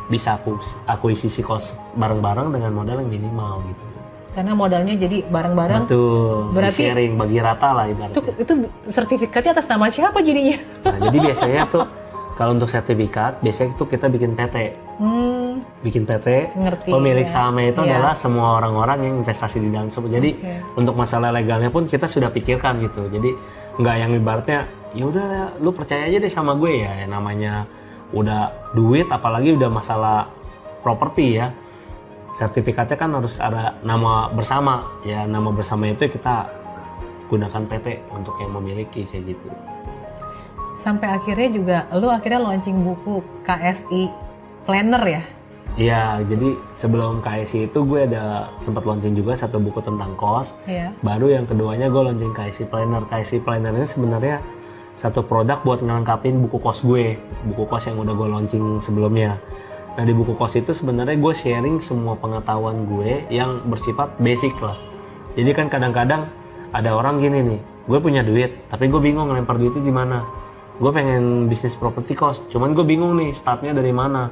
bisa aku akuisisi kos bareng-bareng dengan modal yang minimal gitu. Karena modalnya jadi bareng-bareng. Betul. Berarti sharing bagi rata lah ibaratnya. Itu, itu sertifikatnya atas nama siapa jadinya? Nah, jadi biasanya tuh kalau untuk sertifikat biasanya itu kita bikin P T. Hmm. Bikin P T. Ngerti, pemilik ya. Sahamnya itu ya. Adalah semua orang-orang yang investasi di dalam saham. Jadi okay. Untuk masalah legalnya pun kita sudah pikirkan gitu. Jadi nggak yang ibaratnya ya udah lu percaya aja deh sama gue ya, ya namanya udah duit apalagi udah masalah properti ya. Sertifikatnya kan harus ada nama bersama. Ya nama bersama itu kita gunakan P T untuk yang memiliki kayak gitu. Sampai akhirnya juga lu akhirnya launching buku K S I Planner ya? Iya, jadi sebelum K S I itu gue ada sempat launching juga satu buku tentang kos. Iya. Baru yang keduanya gue launching K S I Planner. K S I Planner ini sebenarnya satu produk buat ngelengkapin buku kos gue, buku kos yang udah gue launching sebelumnya. Nah di buku kos itu sebenarnya gue sharing semua pengetahuan gue yang bersifat basic lah. Jadi kan kadang-kadang ada orang gini nih, gue punya duit tapi gue bingung ngelempar duitnya di mana. Gue pengen bisnis properti kos, cuman gue bingung nih startnya dari mana,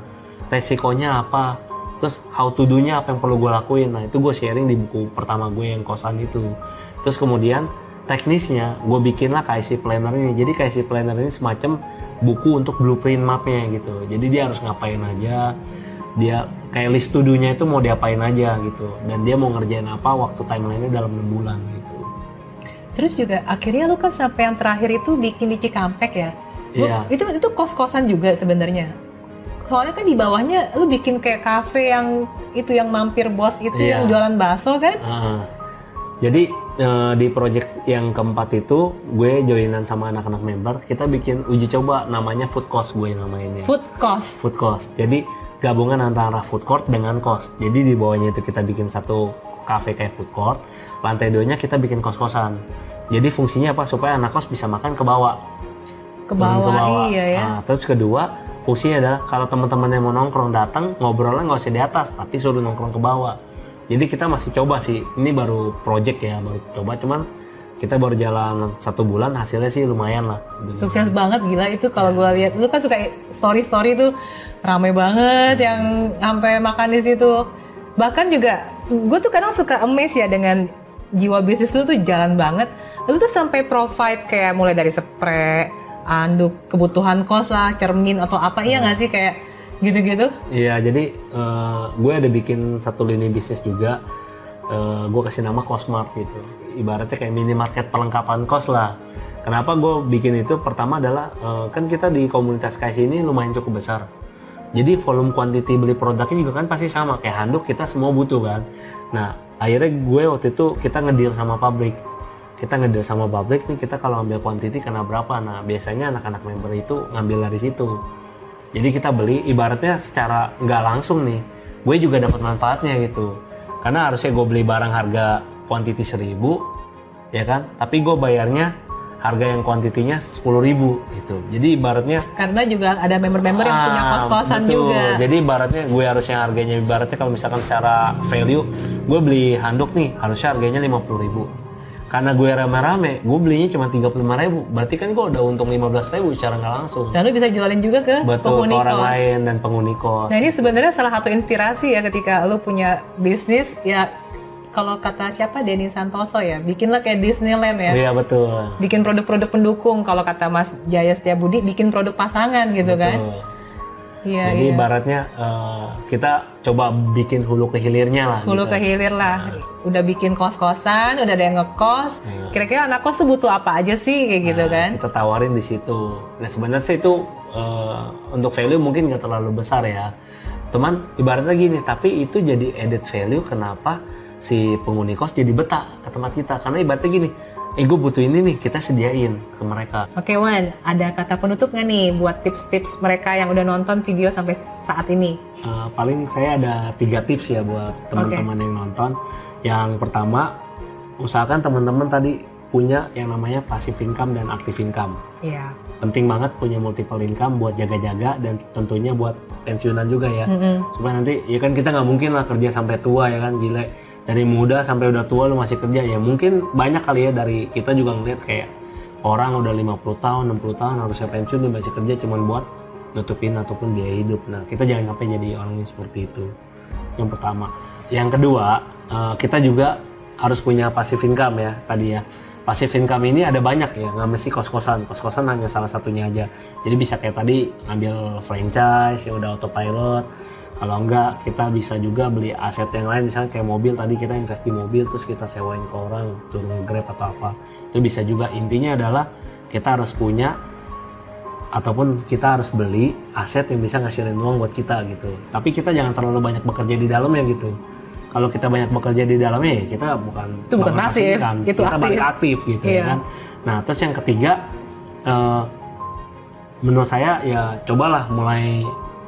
resikonya apa, terus how to do nya apa yang perlu gue lakuin. Nah itu gue sharing di buku pertama gue yang kosan itu. Terus kemudian teknisnya gue bikinlah K S I Planner ini. Jadi K S I Planner ini semacam buku untuk blueprint mapnya gitu. Jadi dia harus ngapain aja, dia kayak list to do nya itu mau diapain aja gitu, dan dia mau ngerjain apa waktu timeline nya dalam enam bulan gitu. Terus juga akhirnya lu kan sampai yang terakhir itu bikin di Cikampek ya? Iya. Itu itu kos-kosan juga sebenarnya. soalnya kan di bawahnya lu bikin kayak kafe yang itu yang mampir bos itu yeah. yang jualan bakso kan. Uh-huh. Jadi uh, di project yang keempat itu gue joinan sama anak-anak member, kita bikin uji coba namanya food cost gue namainnya. Food cost. Food cost. Jadi gabungan antara food court dengan kos. Jadi di bawahnya itu kita bikin satu kafe kayak food court, lantai duanya kita bikin kos-kosan. Jadi fungsinya apa? Supaya anak kos bisa makan ke bawah. Ke bawah, ke bawah. Iya ya. Nah, terus kedua, fungsinya adalah kalau teman-teman yang mau nongkrong datang, ngobrolnya nggak usah di atas, tapi suruh nongkrong ke bawah. Jadi kita masih coba sih, ini baru project ya, baru coba, cuman kita baru jalan satu bulan, hasilnya sih lumayan lah. Sukses banget, gila itu kalau gue lihat. Lu kan suka story-story tuh ramai banget hmm. yang sampai makan di situ. Bahkan juga, gue tuh kadang suka amazed ya dengan jiwa bisnis lu tuh jalan banget. Lu tuh sampai provide kayak mulai dari spray, anduk, kebutuhan kos lah, cermin atau apa, hmm. iya gak sih kayak gitu-gitu? Iya, jadi uh, gue ada bikin satu lini bisnis juga, uh, gue kasih nama Costmart gitu. Ibaratnya kayak minimarket perlengkapan kos lah. Kenapa gue bikin itu? Pertama adalah, uh, kan kita di komunitas K S I ini lumayan cukup besar. Jadi volume quantity beli produknya juga kan pasti sama, kayak handuk kita semua butuh kan. Nah, akhirnya gue waktu itu kita ngedeal sama pabrik. Kita ngedeal sama pabrik nih, kita kalau ambil quantity kena berapa. Nah, biasanya anak-anak member itu ngambil dari situ. Jadi kita beli ibaratnya secara nggak langsung nih, gue juga dapat manfaatnya gitu. Karena harusnya gue beli barang harga quantity seribu, ya kan? Tapi gue bayarnya harga yang kuantitinya sepuluh ribu gitu. Jadi ibaratnya karena juga ada member-member ah, yang punya kos-kosan juga. Jadi ibaratnya gue harusnya harganya ibaratnya kalau misalkan secara value, gue beli handuk nih harusnya harganya lima puluh ribu. Karena gue rame-rame, gue belinya cuma tiga puluh lima ribu. Berarti kan gue udah untung lima belas ribu secara nggak langsung. Dan lu bisa jualin juga ke Betul, penghuni orang kos. Lain dan penghuni kos. Nah ini sebenarnya salah satu inspirasi ya ketika lu punya bisnis ya. Kalau kata siapa? Deni Santoso ya. Bikinlah kayak Disneyland ya. Iya betul. Bikin produk-produk pendukung. Kalau kata Mas Jaya Setiabudi, bikin produk pasangan gitu betul. Kan. Ya, jadi iya. Ibaratnya uh, kita coba bikin hulu ke hilirnya lah. Hulu gitu. Ke hilir lah. Nah. Udah bikin kos-kosan, udah ada yang ngekos. Nah. Kira-kira anak kos tuh butuh apa aja sih kayak nah, gitu kan? Kita tawarin di situ. Nah sebenarnya sih itu uh, untuk value mungkin nggak terlalu besar ya. Cuman ibaratnya gini, tapi itu jadi added value. Kenapa si penghuni kos jadi betah ke tempat kita? Karena ibaratnya gini. Eh gue butuh ini nih, kita sediain ke mereka. Oke Wan, ada kata penutup nggak nih buat tips-tips mereka yang udah nonton video sampai saat ini? Uh, paling saya ada tiga tips ya buat teman-teman okay. yang nonton. Yang pertama, usahakan teman-teman tadi punya yang namanya passive income dan active income. Iya. Yeah. Penting banget punya multiple income buat jaga-jaga dan tentunya buat pensiunan juga ya. Mm-hmm. Supaya nanti, ya kan kita nggak mungkin lah kerja sampai tua ya kan, gila. Dari muda sampai udah tua lu masih kerja ya mungkin banyak kali ya dari kita juga ngeliat kayak orang udah lima puluh tahun, enam puluh tahun harusnya pensiun dia masih kerja cuman buat nutupin ataupun biaya hidup. Nah kita jangan sampai jadi orang yang seperti itu. Yang pertama. Yang kedua kita juga harus punya passive income ya tadi ya. Passive income ini ada banyak ya, nggak mesti kos-kosan. Kos-kosan hanya salah satunya aja. Jadi bisa kayak tadi ngambil franchise ya udah autopilot. Kalau enggak, kita bisa juga beli aset yang lain, misalnya kayak mobil, tadi kita invest di mobil, terus kita sewain ke orang, turun Grab atau apa. Itu bisa juga, intinya adalah kita harus punya, ataupun kita harus beli aset yang bisa ngasilin uang buat kita gitu. Tapi kita jangan terlalu banyak bekerja di dalamnya gitu. Kalau kita banyak bekerja di dalamnya, kita bukan... Itu bukan pasif, itu kita aktif. Balik aktif gitu yeah. kan. Nah, terus yang ketiga, uh, menurut saya ya cobalah mulai...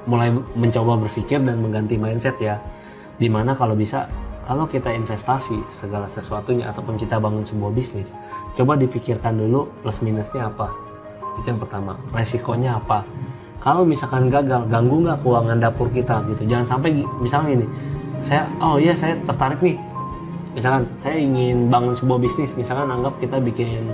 mulai mencoba berpikir dan mengganti mindset ya, dimana kalau bisa kalau kita investasi segala sesuatunya ataupun kita bangun sebuah bisnis coba dipikirkan dulu plus minusnya apa, itu yang pertama, resikonya apa, kalau misalkan gagal ganggu nggak keuangan dapur kita gitu. Jangan sampai misalnya ini saya oh iya saya tertarik nih misalkan saya ingin bangun sebuah bisnis, misalkan anggap kita bikin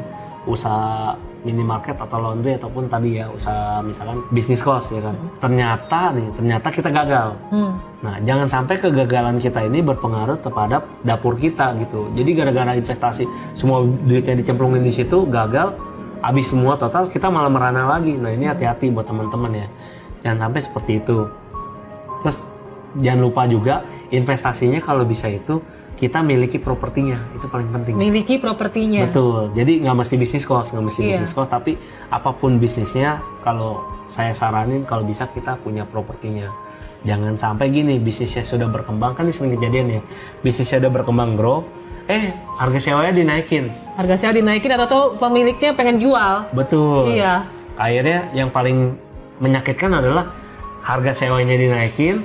usaha minimarket atau laundry ataupun tadi ya usaha misalkan bisnis kos ya kan. Ternyata nih, ternyata kita gagal. Hmm. Nah, jangan sampai kegagalan kita ini berpengaruh terhadap dapur kita gitu. Jadi gara-gara investasi semua duitnya dicemplungin di situ, gagal, habis semua total, kita malah merana lagi. Nah, ini hati-hati buat teman-teman ya. Jangan sampai seperti itu. Terus jangan lupa juga investasinya kalau bisa itu kita miliki propertinya, itu paling penting. Miliki propertinya. Betul. Jadi nggak mesti bisnis kos, nggak mesti yeah. bisnis kos, tapi apapun bisnisnya, kalau saya saranin kalau bisa kita punya propertinya. Jangan sampai gini, bisnisnya sudah berkembang, kan ini sering kejadian ya. Bisnisnya sudah berkembang grow, eh harga sewanya dinaikin. Harga sewa dinaikin atau tuh pemiliknya pengen jual. Betul. Iya. Akhirnya yang paling menyakitkan adalah harga sewanya dinaikin,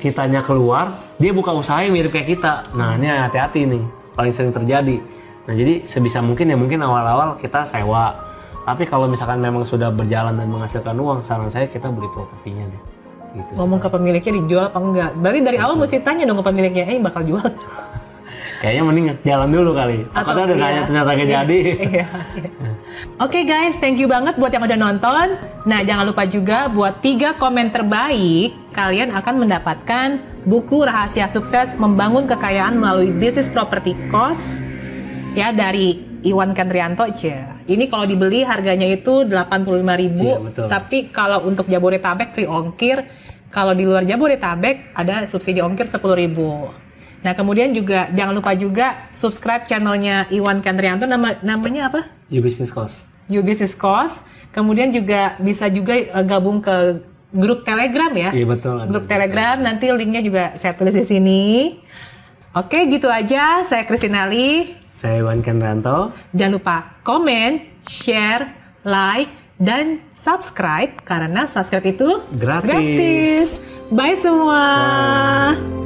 kitanya keluar, dia buka usaha yang mirip kayak kita. Nah, ini hati-hati nih, paling sering terjadi. Nah, jadi sebisa mungkin ya mungkin awal-awal kita sewa. Tapi kalau misalkan memang sudah berjalan dan menghasilkan uang, saran saya kita beli propertinya deh. Gitu. Ngomong sekarang ke pemiliknya dijual apa enggak? Berarti dari Betul. awal mesti tanya dong ke pemiliknya, eh bakal jual. Kayaknya mending jalan dulu kali. Atau ada iya, nanya ternyata iya, jadi. Iya, iya. Oke okay guys, thank you banget buat yang udah nonton. Nah, jangan lupa juga buat tiga komen terbaik, kalian akan mendapatkan buku Rahasia Sukses Membangun Kekayaan Melalui Bisnis Properti Kos ya dari Iwan Kendrianto. Ini kalau dibeli harganya itu delapan puluh lima ribu rupiah, iya, tapi kalau untuk Jabodetabek free ongkir, kalau di luar Jabodetabek ada subsidi ongkir sepuluh ribu rupiah. Nah, kemudian juga jangan lupa juga subscribe channelnya Iwan Kendrianto, nama namanya apa? You Business Kos. You Business Kos. Kemudian juga bisa juga gabung ke grup Telegram ya. Iya betul. Grup ada. Telegram nanti linknya juga saya tulis di sini. Oke, gitu aja. Saya Kristina Kali. Saya Iwan Kendrianto. Jangan lupa komen, share, like, dan subscribe karena subscribe itu gratis. gratis. Bye semua. Bye.